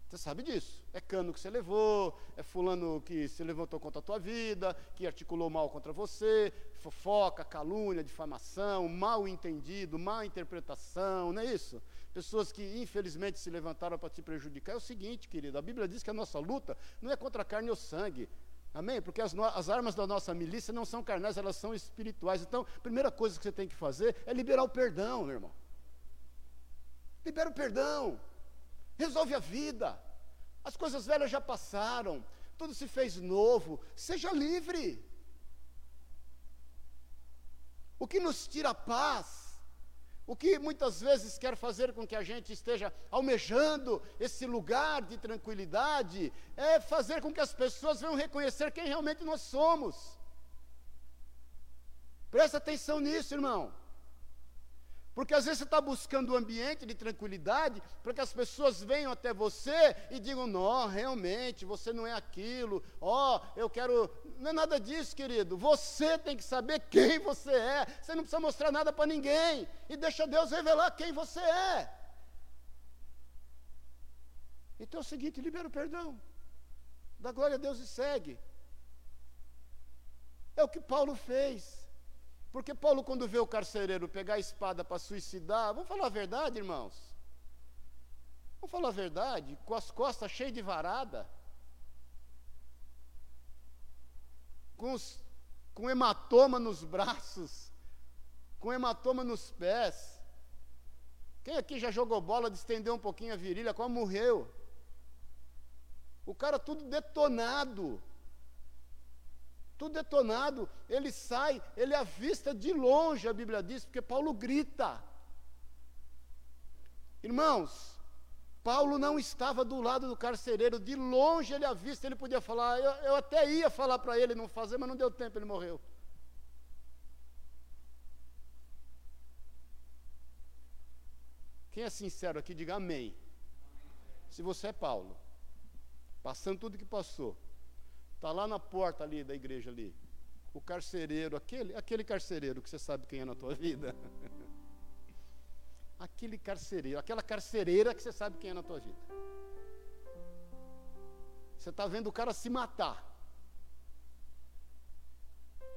Você sabe disso. É cano que você levou, é fulano que se levantou contra a tua vida, que articulou mal contra você, fofoca, calúnia, difamação, mal entendido, má interpretação, não é isso? Pessoas que infelizmente se levantaram para te prejudicar. É o seguinte, querido, a Bíblia diz que a nossa luta não é contra a carne ou sangue, amém? Porque as, no- as armas da nossa milícia não são carnais, elas são espirituais. Então, a primeira coisa que você tem que fazer é liberar o perdão, meu irmão. Libera o perdão. Resolve a vida, as coisas velhas já passaram, tudo se fez novo, seja livre. O que nos tira a paz, o que muitas vezes quer fazer com que a gente esteja almejando esse lugar de tranquilidade, é fazer com que as pessoas venham reconhecer quem realmente nós somos. Presta atenção nisso, irmão. Porque às vezes você está buscando um ambiente de tranquilidade para que as pessoas venham até você e digam, não, realmente, você não é aquilo, ó, oh, eu quero... Não é nada disso, querido. Você tem que saber quem você é. Você não precisa mostrar nada para ninguém. E deixa Deus revelar quem você é. Então é o seguinte, libera o perdão. Dá glória a Deus e segue. É o que Paulo fez. Porque Paulo, quando vê o carcereiro pegar a espada para suicidar, vamos falar a verdade, irmãos? Vamos falar a verdade? Com as costas cheias de varada, com, os, com hematoma nos braços, com hematoma nos pés. Quem aqui já jogou bola, distendeu um pouquinho a virilha, quase morreu? O cara tudo detonado. Tudo detonado, ele sai, ele avista de longe, a Bíblia diz, porque Paulo grita. Irmãos, Paulo não estava do lado do carcereiro, de longe ele avista, ele podia falar, eu, eu até ia falar para ele não fazer, mas não deu tempo, ele morreu. Quem é sincero aqui, diga amém. Se você é Paulo, passando tudo que passou, está lá na porta ali da igreja ali, o carcereiro, aquele, aquele carcereiro que você sabe quem é na tua vida, aquele carcereiro, aquela carcereira que você sabe quem é na tua vida, você está vendo o cara se matar,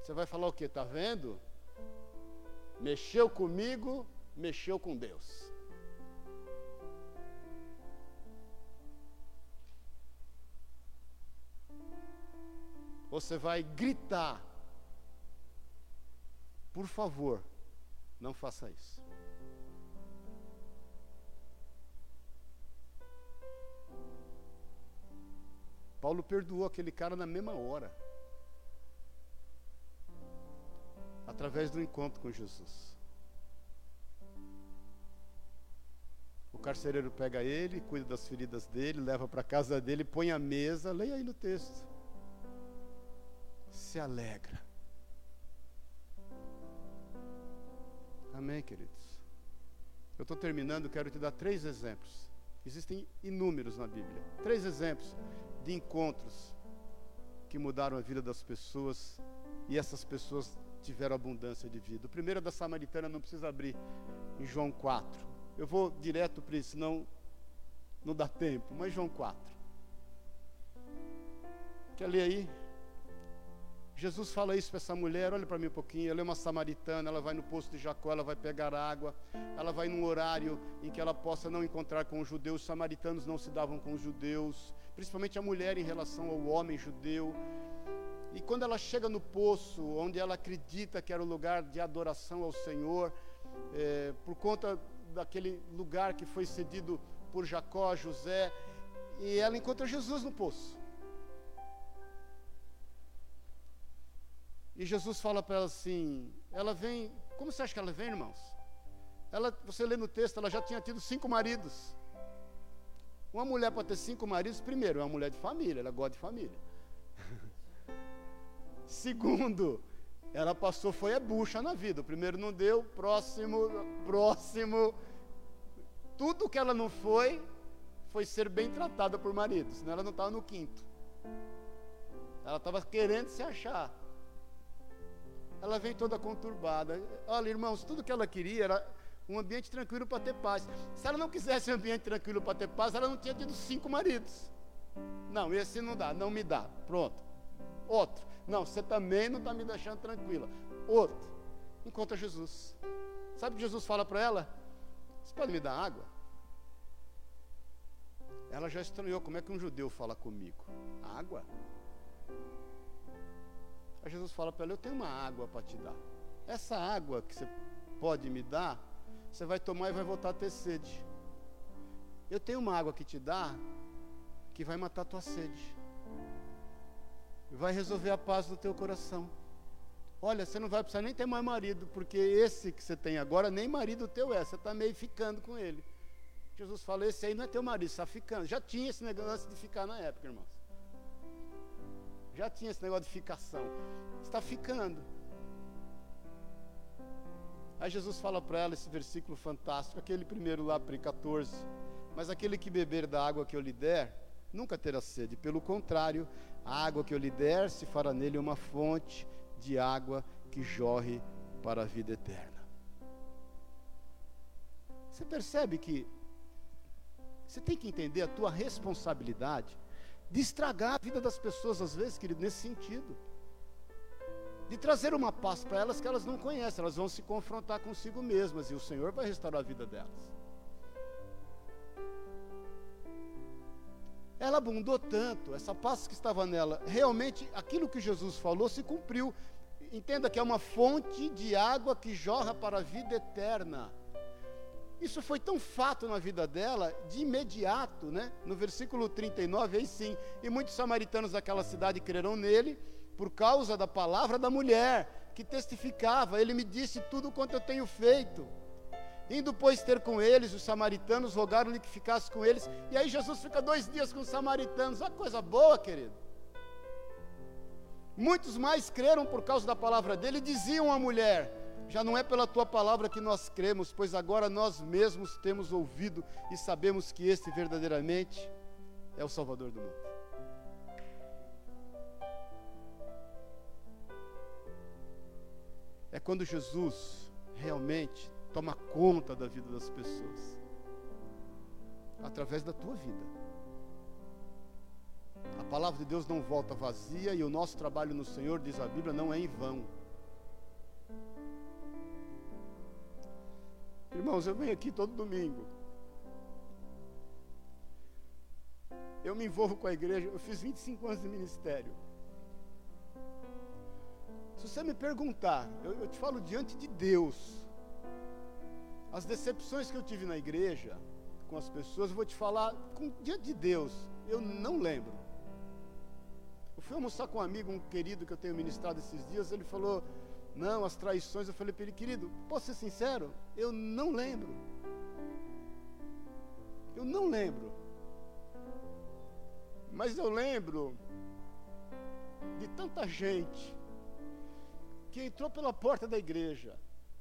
você vai falar o quê? Está vendo? Mexeu comigo, mexeu com Deus. Você vai gritar, por favor, não faça isso. Paulo perdoou aquele cara na mesma hora, através do encontro com Jesus. O carcereiro pega ele, cuida das feridas dele, leva para a casa dele, põe a mesa, leia aí no texto. Se alegra. Amém, queridos? Eu estou terminando, quero te dar três exemplos. Existem inúmeros na Bíblia. Três exemplos de encontros que mudaram a vida das pessoas e essas pessoas tiveram abundância de vida. O primeiro é da Samaritana, não precisa abrir, em João quatro. Eu vou direto para isso, senão não dá tempo, mas João quatro. Quer ler aí? Jesus fala isso para essa mulher, olha para mim um pouquinho, ela é uma samaritana, ela vai no poço de Jacó, ela vai pegar água, ela vai num horário em que ela possa não encontrar com os judeus, os samaritanos não se davam com os judeus, principalmente a mulher em relação ao homem judeu, e quando ela chega no poço, onde ela acredita que era o lugar de adoração ao Senhor, é, por conta daquele lugar que foi cedido por Jacó, José, e ela encontra Jesus no poço. E Jesus fala para ela assim, ela vem, como você acha que ela vem, irmãos? Ela, você lê no texto, ela já tinha tido cinco maridos. Uma mulher para ter cinco maridos, primeiro, é uma mulher de família, ela gosta de família. Segundo, ela passou, foi a bucha na vida, o primeiro não deu, próximo, próximo. Tudo que ela não foi, foi ser bem tratada por maridos, senão ela não estava no quinto. Ela estava querendo se achar. Ela vem toda conturbada. Olha, irmãos, tudo que ela queria era um ambiente tranquilo para ter paz. Se ela não quisesse um ambiente tranquilo para ter paz, ela não tinha tido cinco maridos. Não, esse não dá, não me dá. Pronto. Outro. Não, você também não está me deixando tranquila. Outro. Encontra Jesus. Sabe o que Jesus fala para ela? Você pode me dar água? Ela já estranhou. Como é que um judeu fala comigo? Água? Aí Jesus fala para ela, eu tenho uma água para te dar. Essa água que você pode me dar, você vai tomar e vai voltar a ter sede. Eu tenho uma água que te dá, que vai matar a tua sede. Vai resolver a paz do teu coração. Olha, você não vai precisar nem ter mais marido, porque esse que você tem agora, nem marido teu é, você está meio ficando com ele. Jesus fala, esse aí não é teu marido, você está ficando. Já tinha esse negócio de ficar na época, irmãos. Já tinha esse negócio de ficação. Está ficando. Aí Jesus fala para ela esse versículo fantástico, aquele primeiro lá, capítulo quatorze. Mas aquele que beber da água que eu lhe der, nunca terá sede. Pelo contrário, a água que eu lhe der, se fará nele uma fonte de água que jorre para a vida eterna. Você percebe que você tem que entender a tua responsabilidade de estragar a vida das pessoas, às vezes, querido, nesse sentido. De trazer uma paz para elas que elas não conhecem. Elas vão se confrontar consigo mesmas e o Senhor vai restaurar a vida delas. Ela abundou tanto, essa paz que estava nela, realmente aquilo que Jesus falou se cumpriu. Entenda que é uma fonte de água que jorra para a vida eterna. Isso foi tão fato na vida dela, de imediato, né? No versículo trinta e nove, aí sim, e muitos samaritanos daquela cidade creram nele, por causa da palavra da mulher, que testificava, ele me disse tudo quanto eu tenho feito. Indo, pois, ter com eles, os samaritanos rogaram-lhe que ficasse com eles, e aí Jesus fica dois dias com os samaritanos. Olha que coisa boa, querido. Muitos mais creram por causa da palavra dele, e diziam à mulher: já não é pela tua palavra que nós cremos, pois agora nós mesmos temos ouvido e sabemos que este verdadeiramente é o Salvador do mundo. É quando Jesus realmente toma conta da vida das pessoas, através da tua vida. A palavra de Deus não volta vazia e o nosso trabalho no Senhor, diz a Bíblia, não é em vão. Irmãos, eu venho aqui todo domingo. Eu me envolvo com a igreja, eu fiz vinte e cinco anos de ministério. Se você me perguntar, eu, eu te falo diante de Deus, as decepções que eu tive na igreja, com as pessoas, eu vou te falar, com, diante de Deus, eu não lembro. Eu fui almoçar com um amigo, um querido que eu tenho ministrado esses dias, ele falou... Não, as traições, eu falei para ele, querido, posso ser sincero? Eu não lembro. Eu não lembro. Mas eu lembro de tanta gente que entrou pela porta da igreja,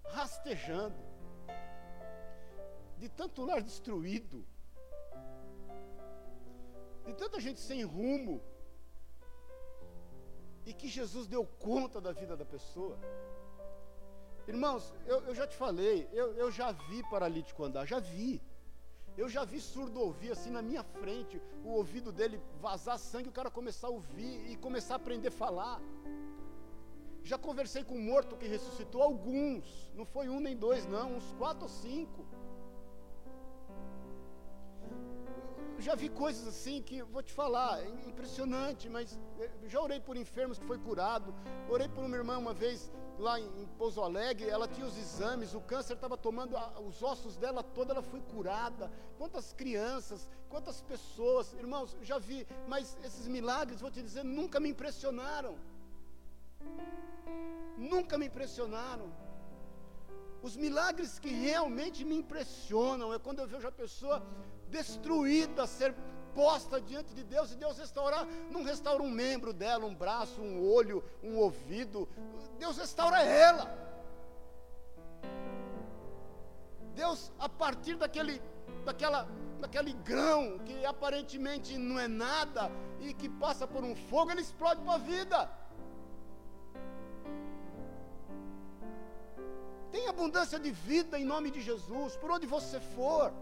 rastejando, de tanto lar destruído, de tanta gente sem rumo, e que Jesus deu conta da vida da pessoa. Irmãos, eu, eu já te falei, eu, eu já vi paralítico andar, já vi. Eu já vi surdo ouvir, assim na minha frente, o ouvido dele vazar sangue, o cara começar a ouvir e começar a aprender a falar. Já conversei com um morto que ressuscitou, alguns, não foi um nem dois não, uns quatro ou cinco. Já vi coisas assim que, vou te falar, é impressionante, mas já orei por enfermos que foi curado, orei por uma irmã uma vez lá em, em Pouso Alegre, ela tinha os exames, o câncer estava tomando a, os ossos dela toda, ela foi curada, quantas crianças, quantas pessoas, irmãos, já vi, mas esses milagres, vou te dizer, nunca me impressionaram, nunca me impressionaram. Os milagres que realmente me impressionam é quando eu vejo a pessoa destruída ser posta diante de Deus e Deus restaurar. Não restaura um membro dela, um braço, um olho, um ouvido. Deus restaura ela. Deus, a partir daquele, daquela, daquele grão que aparentemente não é nada e que passa por um fogo, ele explode para a vida. Tem abundância de vida em nome de Jesus, por onde você for,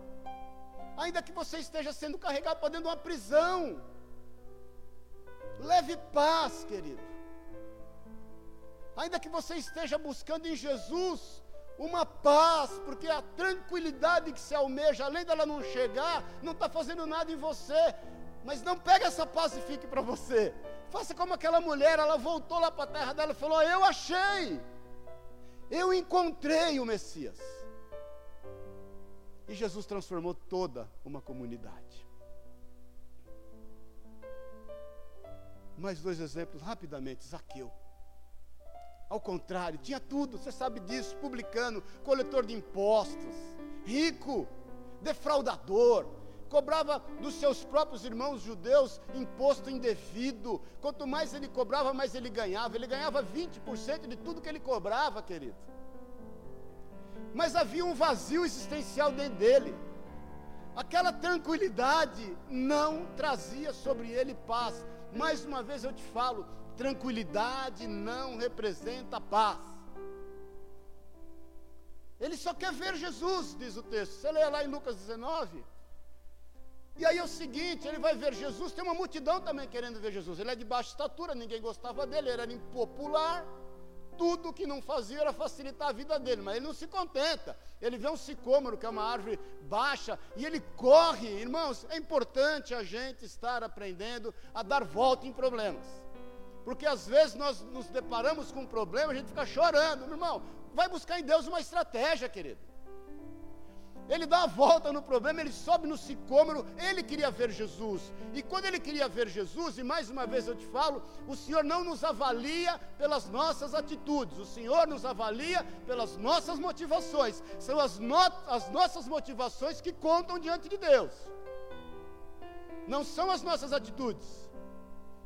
ainda que você esteja sendo carregado para dentro de uma prisão, leve paz, querido, ainda que você esteja buscando em Jesus uma paz, porque a tranquilidade que se almeja, além dela não chegar, não está fazendo nada em você, mas não pega essa paz e fique para você, faça como aquela mulher, ela voltou lá para a terra dela e falou, eu achei, eu encontrei o Messias. E Jesus transformou toda uma comunidade. Mais dois exemplos rapidamente. Zaqueu, ao contrário, tinha tudo, você sabe disso, publicano, coletor de impostos, rico, defraudador, cobrava dos seus próprios irmãos judeus imposto indevido, quanto mais ele cobrava, mais ele ganhava, ele ganhava vinte por cento de tudo que ele cobrava, querido, mas havia um vazio existencial dentro dele. Aquela tranquilidade não trazia sobre ele paz. Mais uma vez eu te falo, tranquilidade não representa paz. Ele só quer ver Jesus, diz o texto. Você lê lá em Lucas dezenove. E aí é o seguinte, ele vai ver Jesus, tem uma multidão também querendo ver Jesus. Ele é de baixa estatura, ninguém gostava dele, ele era impopular. Tudo que não fazia era facilitar a vida dele, mas ele não se contenta. Ele vê um sicômoro, que é uma árvore baixa, e ele corre. Irmãos, é importante a gente estar aprendendo a dar volta em problemas. Porque às vezes nós nos deparamos com um problema, a gente fica chorando. Meu irmão, vai buscar em Deus uma estratégia, querido. Ele dá a volta no problema, ele sobe no sicômoro, ele queria ver Jesus. E quando ele queria ver Jesus, e mais uma vez eu te falo, o Senhor não nos avalia pelas nossas atitudes, o Senhor nos avalia pelas nossas motivações. São as, no, as nossas motivações que contam diante de Deus. Não são as nossas atitudes.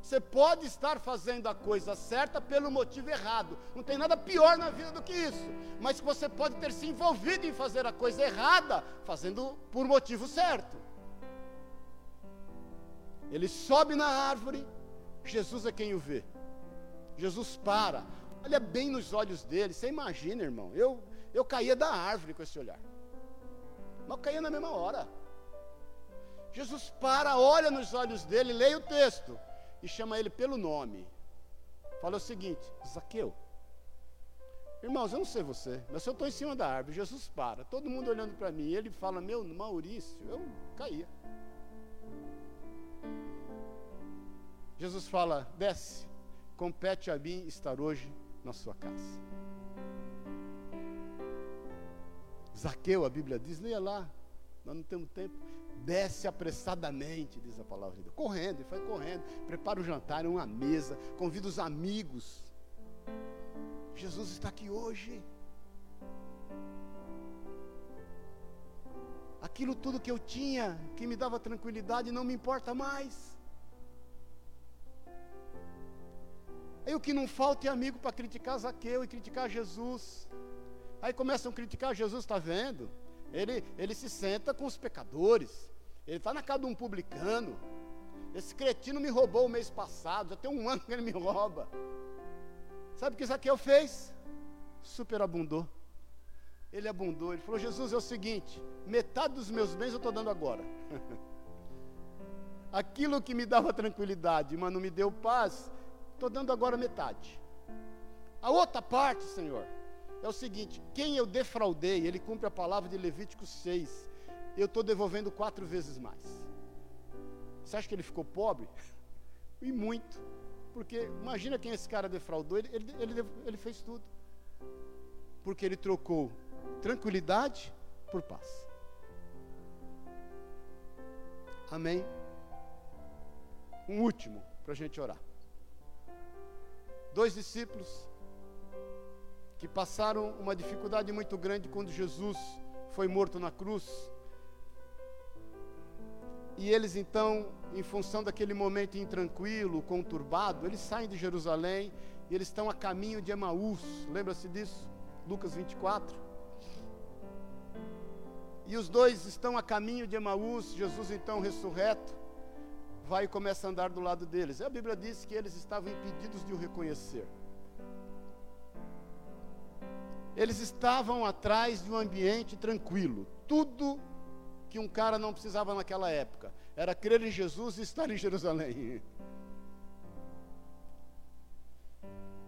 Você pode estar fazendo a coisa certa pelo motivo errado. Não tem nada pior na vida do que isso. Mas você pode ter se envolvido em fazer a coisa errada, fazendo por motivo certo. Ele sobe na árvore, Jesus é quem o vê. Jesus para, olha bem nos olhos dele. Você imagina, irmão, eu, eu caía da árvore com esse olhar. Mas eu caía na mesma hora. Jesus para, olha nos olhos dele, leia o texto. E chama ele pelo nome. Fala o seguinte: Zaqueu. Irmãos, eu não sei você, mas se eu estou em cima da árvore, Jesus para, todo mundo olhando para mim, ele fala: meu Maurício, eu caía. Jesus fala: desce, compete a mim estar hoje na sua casa. Zaqueu, a Bíblia diz, leia lá, nós não temos tempo. Desce apressadamente, diz a palavra de Deus. Correndo, ele foi correndo. Prepara o jantar, uma mesa. Convida os amigos. Jesus está aqui hoje. Aquilo tudo que eu tinha, que me dava tranquilidade, não me importa mais. Aí o que não falta é amigo para criticar Zaqueu e criticar Jesus. Aí começam a criticar Jesus, está vendo? Ele, ele se senta com os pecadores, ele está na casa de um publicano, esse cretino me roubou o mês passado, já tem um ano que ele me rouba. Sabe o que Zaqueu fez? Superabundou. Ele abundou, ele falou: Jesus, é o seguinte, metade dos meus bens eu estou dando agora. Aquilo que me dava tranquilidade, mas não me deu paz, estou dando agora metade. A outra parte, Senhor, é o seguinte, quem eu defraudei, ele cumpre a palavra de Levítico seis, eu estou devolvendo quatro vezes mais. Você acha que ele ficou pobre? E muito, porque imagina quem esse cara defraudou, ele, ele, ele, ele fez tudo, porque ele trocou tranquilidade por paz. Amém? Um último, para a gente orar. Dois discípulos que passaram uma dificuldade muito grande quando Jesus foi morto na cruz, e eles então, em função daquele momento intranquilo, conturbado, eles saem de Jerusalém, e eles estão a caminho de Emaús, lembra-se disso? Lucas vinte e quatro, e os dois estão a caminho de Emaús. Jesus então ressurreto, vai e começa a andar do lado deles, e a Bíblia diz que eles estavam impedidos de o reconhecer. Eles estavam atrás de um ambiente tranquilo. Tudo que um cara não precisava naquela época era crer em Jesus e estar em Jerusalém.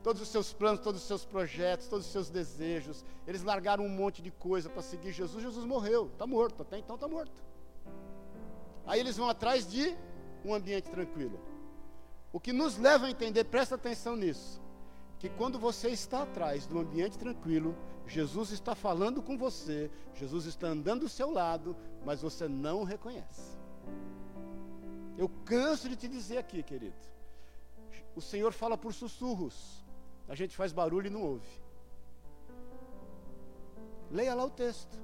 Todos os seus planos, todos os seus projetos, todos os seus desejos, eles largaram um monte de coisa para seguir Jesus. Jesus morreu, está morto, até então está morto. Aí eles vão atrás de um ambiente tranquilo. O que nos leva a entender, presta atenção nisso, que quando você está atrás do ambiente tranquilo, Jesus está falando com você, Jesus está andando do seu lado, mas você não o reconhece. Eu canso de te dizer aqui, querido, o Senhor fala por sussurros, a gente faz barulho e não ouve. Leia lá o texto,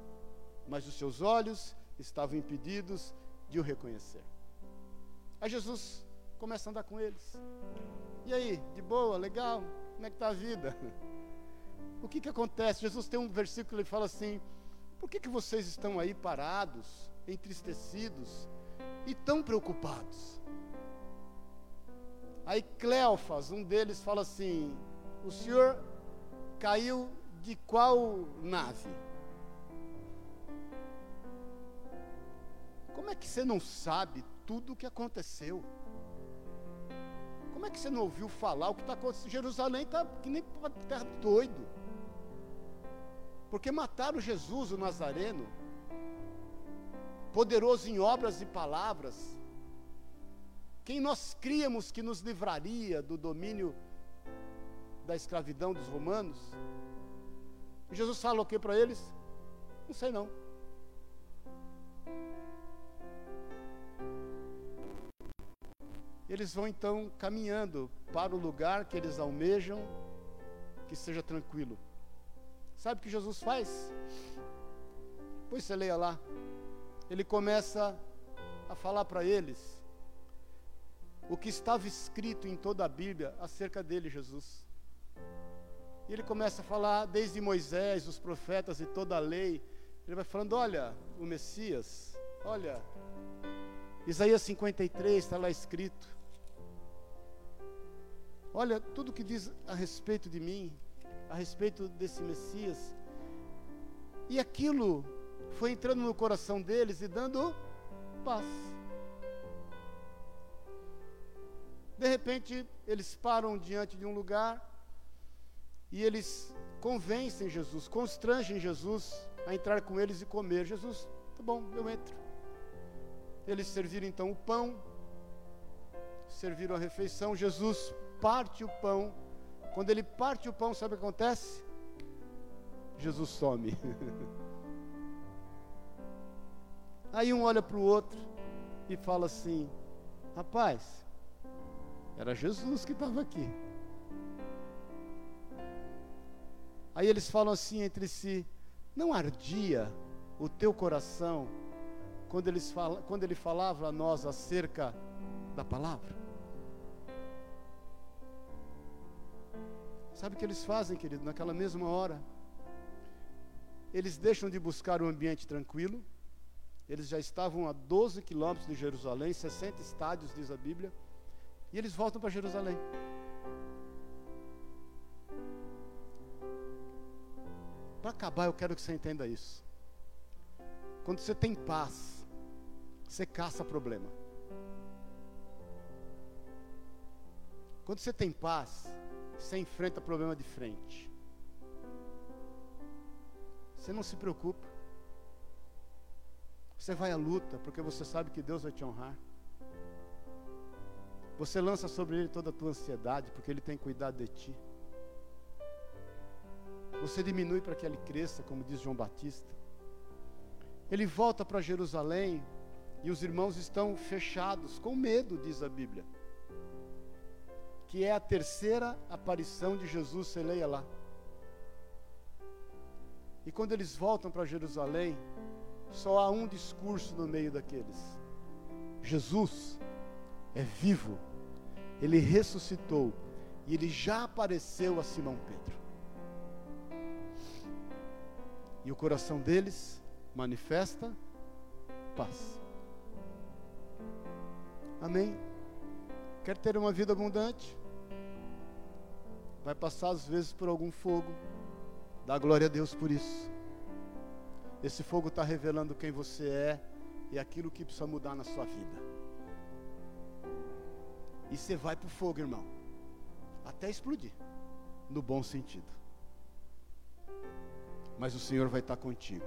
mas os seus olhos estavam impedidos de o reconhecer. Aí Jesus começa a andar com eles. E aí, de boa, legal? Como é que está a vida? o que que acontece? Jesus tem um versículo que ele fala assim: por que que vocês estão aí parados, entristecidos e tão preocupados? Aí Cleofas, um deles, fala assim: o senhor caiu de qual nave? Como é que você não sabe tudo o que aconteceu? Como é que você não ouviu falar o que está acontecendo? Jerusalém está que nem terra de doido, porque mataram Jesus, o Nazareno, poderoso em obras e palavras, quem nós críamos que nos livraria do domínio da escravidão dos romanos. E Jesus falou o que para eles? Não sei não. Eles vão então caminhando para o lugar que eles almejam, que seja tranquilo. Sabe o que Jesus faz? Pois você leia lá. Ele começa a falar para eles o que estava escrito em toda a Bíblia acerca dele, Jesus. E ele começa a falar desde Moisés, os profetas e toda a lei. Ele vai falando: olha, o Messias, olha, Isaías cinquenta e três, está lá escrito. Olha, tudo que diz a respeito de mim, a respeito desse Messias. E aquilo foi entrando no coração deles e dando paz. De repente, eles param diante de um lugar e eles convencem Jesus, constrangem Jesus a entrar com eles e comer. Jesus, tá bom, eu entro. Eles serviram então o pão, serviram a refeição. Jesus parte o pão. Quando ele parte o pão, sabe o que acontece? Jesus some. Aí um olha para o outro e fala assim: rapaz, era Jesus que estava aqui. Aí eles falam assim entre si: não ardia o teu coração quando, eles fala, quando ele falava a nós acerca da palavra? Sabe o que eles fazem, querido? Naquela mesma hora, eles deixam de buscar um ambiente tranquilo. Eles já estavam a doze quilômetros de Jerusalém, sessenta estádios, diz a Bíblia, e eles voltam para Jerusalém. Para acabar, eu quero que você entenda isso. Quando você tem paz, você caça problema. Quando você tem paz, você enfrenta problema de frente. Você não se preocupa. Você vai à luta, porque você sabe que Deus vai te honrar. Você lança sobre Ele toda a tua ansiedade, porque Ele tem cuidado de ti. Você diminui para que Ele cresça, como diz João Batista. Ele volta para Jerusalém e os irmãos estão fechados, com medo, diz a Bíblia. Que é a terceira aparição de Jesus, você leia lá. E quando eles voltam para Jerusalém, só há um discurso no meio daqueles: Jesus é vivo, Ele ressuscitou e Ele já apareceu a Simão Pedro. E o coração deles manifesta paz. Amém? Quer ter uma vida abundante? Vai passar às vezes por algum fogo. Dá glória a Deus por isso. Esse fogo está revelando quem você é e aquilo que precisa mudar na sua vida. E você vai para o fogo, irmão, até explodir, no bom sentido. Mas o Senhor vai estar contigo.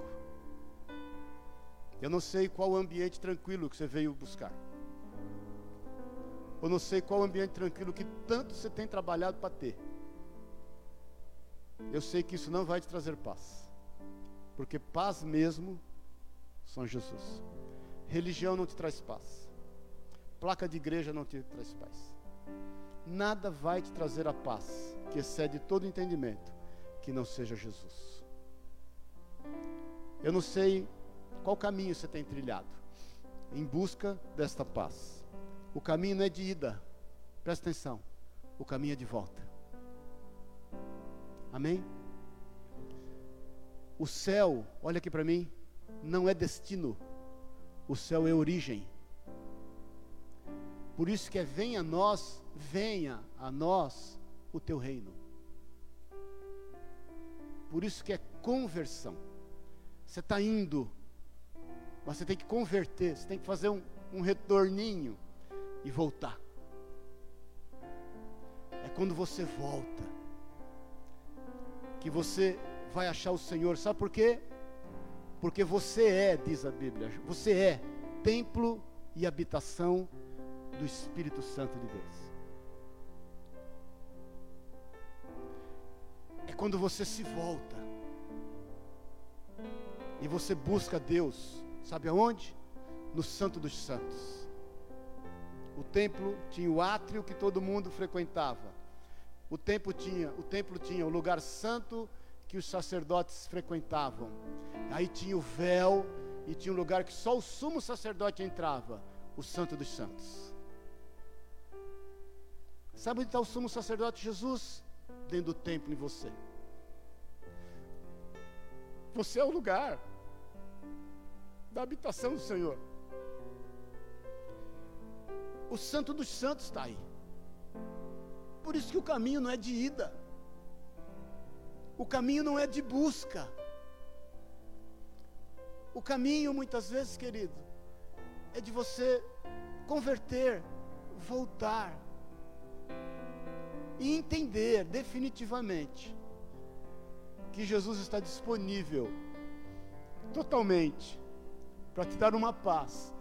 Eu não sei qual o ambiente tranquilo que você veio buscar. Eu não sei qual o ambiente tranquilo que tanto você tem trabalhado para ter. Eu sei que isso não vai te trazer paz. Porque paz mesmo são Jesus. Religião não te traz paz. Placa de igreja não te traz paz. Nada vai te trazer a paz que excede todo entendimento que não seja Jesus. Eu não sei qual caminho você tem trilhado em busca desta paz. O caminho não é de ida, presta atenção, o caminho é de volta. Amém? O céu, olha aqui para mim, não é destino. O céu é origem. Por isso que é venha a nós, venha a nós o teu reino. Por isso que é conversão. Você está indo, mas você tem que converter, você tem que fazer um, um retorninho e voltar. É quando você volta que você vai achar o Senhor. Sabe por quê? Porque você é, diz a Bíblia, você é templo e habitação do Espírito Santo de Deus. É quando você se volta e você busca Deus, sabe aonde? No Santo dos Santos. O templo tinha o átrio que todo mundo frequentava. O templo tinha, o templo tinha o lugar santo que os sacerdotes frequentavam. Aí tinha o véu e tinha um lugar que só o sumo sacerdote entrava, o Santo dos Santos. Sabe onde está o sumo sacerdote Jesus? Dentro do templo em você. Você é o lugar da habitação do Senhor. O Santo dos Santos está aí. Por isso que o caminho não é de ida. O caminho não é de busca. O caminho, muitas vezes, querido, é de você converter, voltar e entender definitivamente que Jesus está disponível totalmente para te dar uma paz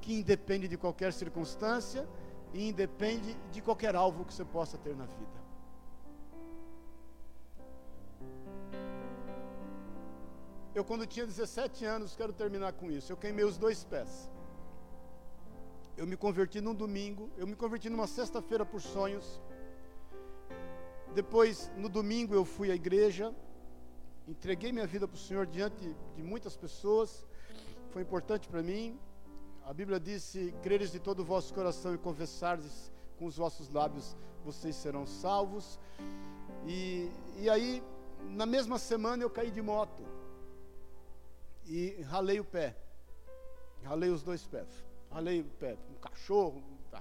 que independe de qualquer circunstância e independe de qualquer alvo que você possa ter na vida. Eu, quando tinha dezessete anos, quero terminar com isso, eu queimei os dois pés. Eu me converti num domingo, eu me converti numa sexta-feira por sonhos. Depois, no domingo, eu fui à igreja, entreguei minha vida para o Senhor diante de muitas pessoas. Foi importante para mim. A Bíblia diz: se creres de todo o vosso coração e confessares com os vossos lábios, vocês serão salvos. E, e aí, na mesma semana, eu caí de moto e ralei o pé, ralei os dois pés, ralei o pé, um cachorro, tá.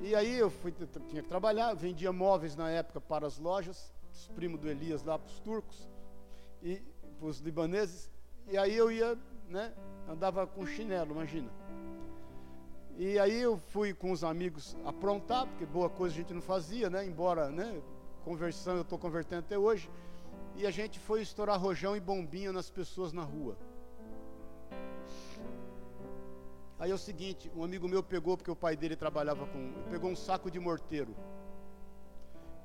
E aí eu fui, tinha que trabalhar, vendia móveis na época para as lojas, os primos do Elias lá para os turcos e para os libaneses. E aí eu ia, né? Andava com chinelo, imagina. E aí eu fui com os amigos aprontar, porque boa coisa a gente não fazia, né? Embora, né? Conversando, eu estou convertendo até hoje. E a gente foi estourar rojão e bombinha nas pessoas na rua. Aí é o seguinte, um amigo meu pegou, porque o pai dele trabalhava com... Pegou um saco de morteiro.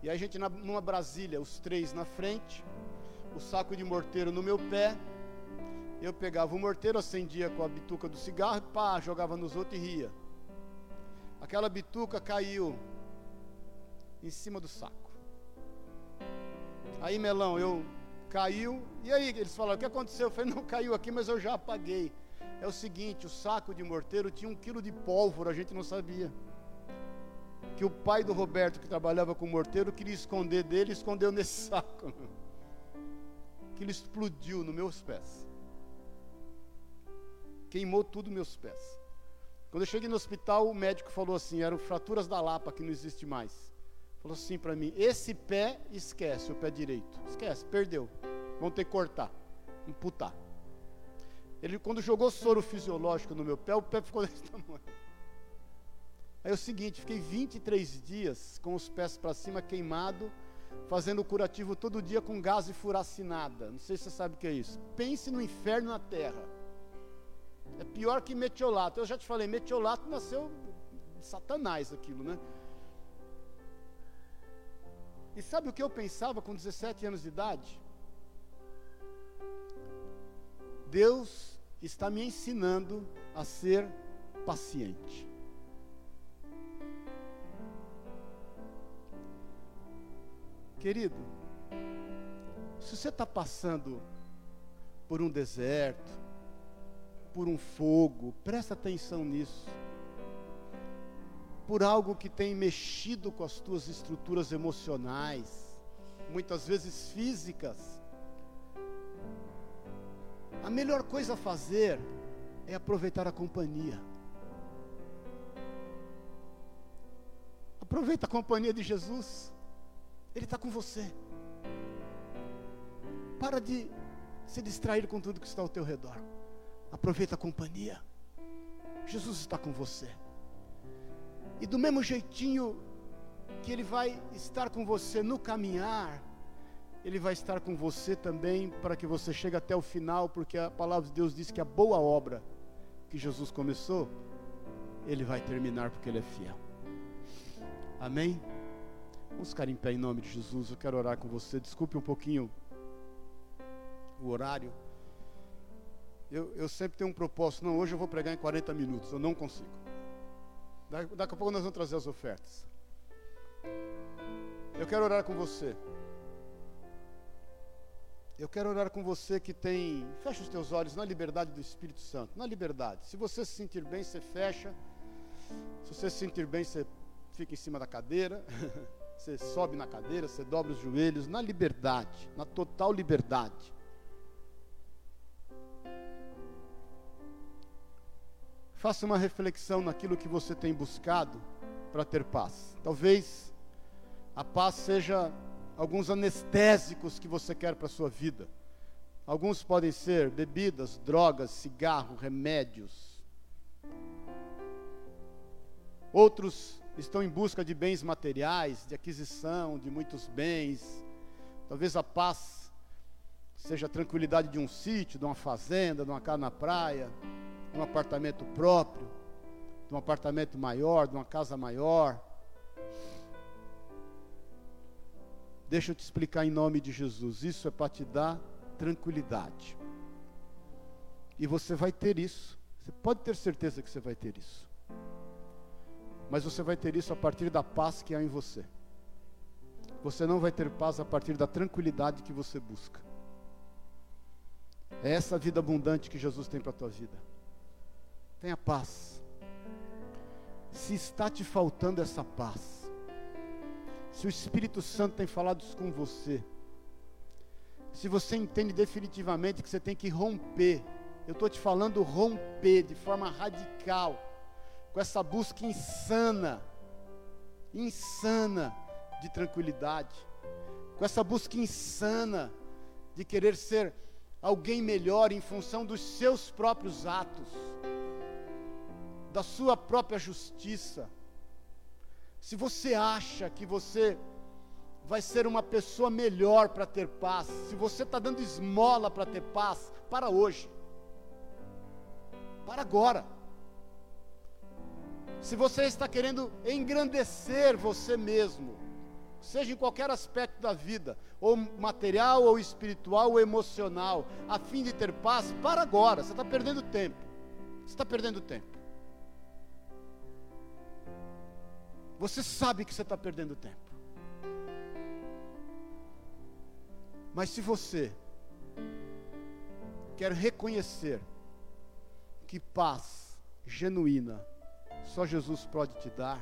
E aí a gente, numa Brasília, os três na frente, o saco de morteiro no meu pé. Eu pegava o morteiro, acendia com a bituca do cigarro, pá, jogava nos outros e ria. Aquela bituca caiu em cima do saco. Aí, Melão, eu caiu, e aí eles falaram: o que aconteceu? Eu falei: não caiu aqui, mas eu já apaguei. É o seguinte, o saco de morteiro tinha um quilo de pólvora, a gente não sabia. Que o pai do Roberto, que trabalhava com o morteiro, queria esconder dele, escondeu nesse saco. Aquilo explodiu nos meus pés. Queimou tudo meus pés. Quando eu cheguei no hospital, o médico falou assim, eram fraturas da lapa que não existe mais. Falou assim para mim: esse pé esquece, o pé direito. Esquece, perdeu. Vão ter que cortar, amputar. Ele, quando jogou soro fisiológico no meu pé, o pé ficou desse tamanho. Aí é o seguinte, fiquei vinte e três dias com os pés para cima, queimado, fazendo curativo todo dia com gás e furacinada. Não sei se você sabe o que é isso. Pense no inferno na terra. É pior que metiolato. Eu já te falei, metiolato nasceu de Satanás aquilo, né? E sabe o que eu pensava com dezessete anos de idade? Deus está me ensinando a ser paciente. Querido, se você está passando por um deserto, por um fogo, presta atenção nisso, por algo que tem mexido com as tuas estruturas emocionais, muitas vezes físicas, A melhor coisa a fazer é aproveitar a companhia. Aproveita a companhia de Jesus. Ele está com você. Para de se distrair com tudo que está ao teu redor. Aproveita a companhia. Jesus está com você. E do mesmo jeitinho que Ele vai estar com você no caminhar, Ele vai estar com você também para que você chegue até o final, porque a palavra de Deus diz que a boa obra que Jesus começou, Ele vai terminar, porque Ele é fiel. Amém? Vamos ficar em pé em nome de Jesus. Eu quero orar com você. Desculpe um pouquinho o horário. Eu, eu sempre tenho um propósito. Não, hoje eu vou pregar em quarenta minutos. Eu não consigo. Daqui a pouco nós vamos trazer as ofertas. Eu quero orar com você. Eu quero orar com você que tem... Fecha os teus olhos na liberdade do Espírito Santo. Na liberdade. Se você se sentir bem, você fecha. Se você se sentir bem, você fica em cima da cadeira. Você sobe na cadeira, você dobra os joelhos. Na liberdade. Na total liberdade. Faça uma reflexão naquilo que você tem buscado para ter paz. Talvez a paz seja alguns anestésicos que você quer para a sua vida. Alguns podem ser bebidas, drogas, cigarro, remédios. Outros estão em busca de bens materiais, de aquisição, de muitos bens. Talvez a paz seja a tranquilidade de um sítio, de uma fazenda, de uma casa na praia, de um apartamento próprio, de um apartamento maior, de uma casa maior. Deixa eu te explicar em nome de Jesus. Isso é para te dar tranquilidade. E você vai ter isso. Você pode ter certeza que você vai ter isso. Mas você vai ter isso a partir da paz que há em você. Você não vai ter paz a partir da tranquilidade que você busca. É essa vida abundante que Jesus tem para a tua vida. Tenha paz. Se está te faltando essa paz, se o Espírito Santo tem falado isso com você, se você entende definitivamente que você tem que romper, eu estou te falando romper de forma radical, com essa busca insana, insana de tranquilidade, com essa busca insana de querer ser alguém melhor em função dos seus próprios atos, da sua própria justiça. Se você acha que você vai ser uma pessoa melhor para ter paz, se você está dando esmola para ter paz, para hoje, para agora. Se você está querendo engrandecer você mesmo, seja em qualquer aspecto da vida, ou material, ou espiritual, ou emocional, a fim de ter paz, para agora. Você está perdendo tempo, você está perdendo tempo. Você sabe que você está perdendo tempo. Mas se você quer reconhecer que paz genuína só Jesus pode te dar,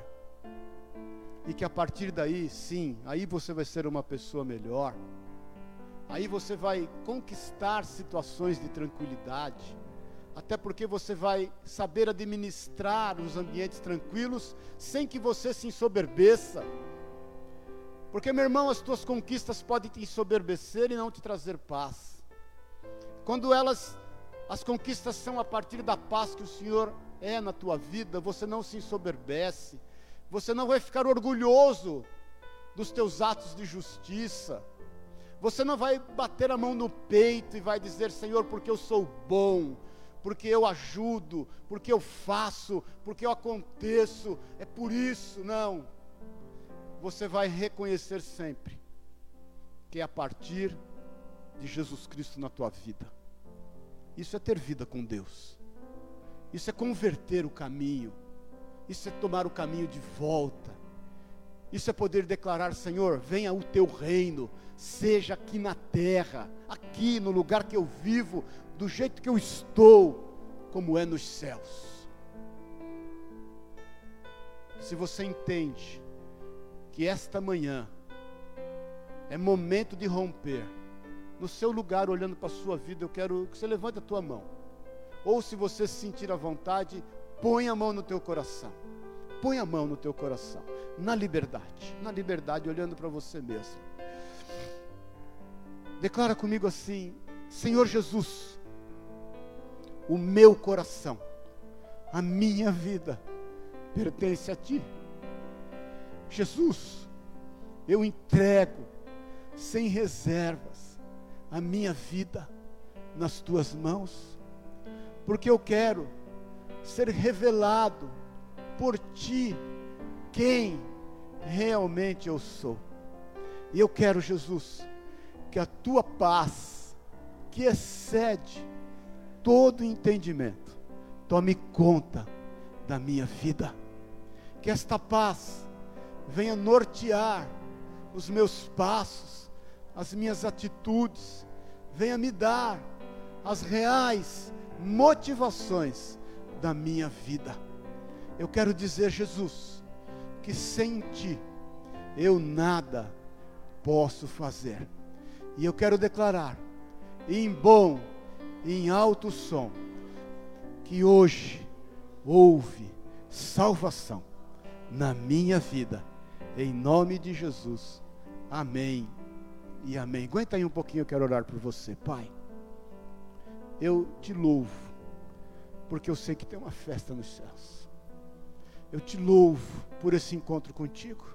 e que a partir daí, sim, aí você vai ser uma pessoa melhor, aí você vai conquistar situações de tranquilidade, até porque você vai saber administrar os ambientes tranquilos, sem que você se ensoberbeça. Porque, meu irmão, as tuas conquistas podem te ensoberbecer e não te trazer paz. Quando elas, as conquistas são a partir da paz que o Senhor é na tua vida, você não se ensoberbece, você não vai ficar orgulhoso dos teus atos de justiça, você não vai bater a mão no peito e vai dizer, Senhor, porque eu sou bom, porque eu ajudo, porque eu faço, porque eu aconteço, é por isso. Não, você vai reconhecer sempre que é a partir de Jesus Cristo na tua vida. Isso é ter vida com Deus, isso é converter o caminho, isso é tomar o caminho de volta, isso é poder declarar, Senhor, venha o teu reino, seja aqui na terra, aqui no lugar que eu vivo, do jeito que eu estou, como é nos céus. Se você entende que esta manhã é momento de romper, no seu lugar, olhando para a sua vida, eu quero que você levante a tua mão. Ou se você se sentir à vontade, põe a mão no teu coração. Põe a mão no teu coração. Na liberdade. Na liberdade, olhando para você mesmo. Declara comigo assim: Senhor Jesus, o meu coração, a minha vida pertence a Ti. Jesus, eu entrego sem reservas a minha vida nas Tuas mãos, porque eu quero ser revelado por Ti quem realmente eu sou. E eu quero, Jesus, que a Tua paz, que excede todo entendimento, tome conta da minha vida. Que esta paz venha nortear os meus passos, as minhas atitudes, venha me dar as reais motivações da minha vida. Eu quero dizer, Jesus, que sem Ti eu nada posso fazer. E eu quero declarar, em bom e em alto som, que hoje houve salvação na minha vida, em nome de Jesus. Amém e amém. Aguenta aí um pouquinho, eu quero orar por você. Pai, eu Te louvo, porque eu sei que tem uma festa nos céus. Eu Te louvo por esse encontro contigo.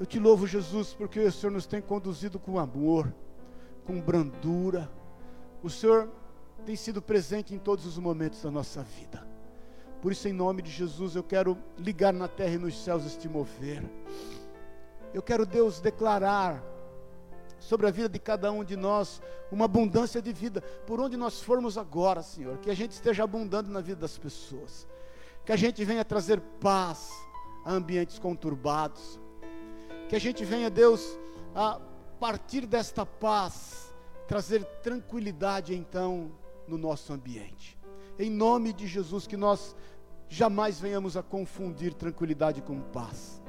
Eu Te louvo, Jesus, porque o Senhor nos tem conduzido com amor, com brandura. O Senhor tem sido presente em todos os momentos da nossa vida. Por isso, em nome de Jesus, eu quero ligar na terra e nos céus este mover. Eu quero, Deus, declarar sobre a vida de cada um de nós uma abundância de vida. Por onde nós formos agora, Senhor, que a gente esteja abundando na vida das pessoas. Que a gente venha trazer paz a ambientes conturbados. Que a gente venha, Deus, a partir desta paz, trazer tranquilidade, então, no nosso ambiente. Em nome de Jesus, que nós jamais venhamos a confundir tranquilidade com paz.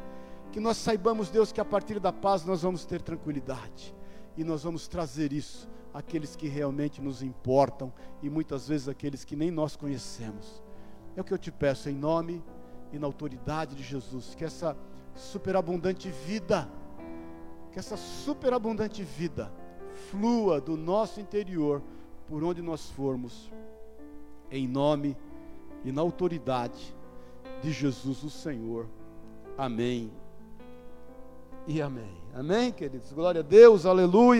Que nós saibamos, Deus, que a partir da paz nós vamos ter tranquilidade. E nós vamos trazer isso àqueles que realmente nos importam e muitas vezes àqueles que nem nós conhecemos. É o que eu Te peço, em nome e na autoridade de Jesus, que essa superabundante vida, que essa superabundante vida flua do nosso interior, por onde nós formos, em nome e na autoridade de Jesus o Senhor. Amém e amém. Amém, queridos? Glória a Deus, aleluia.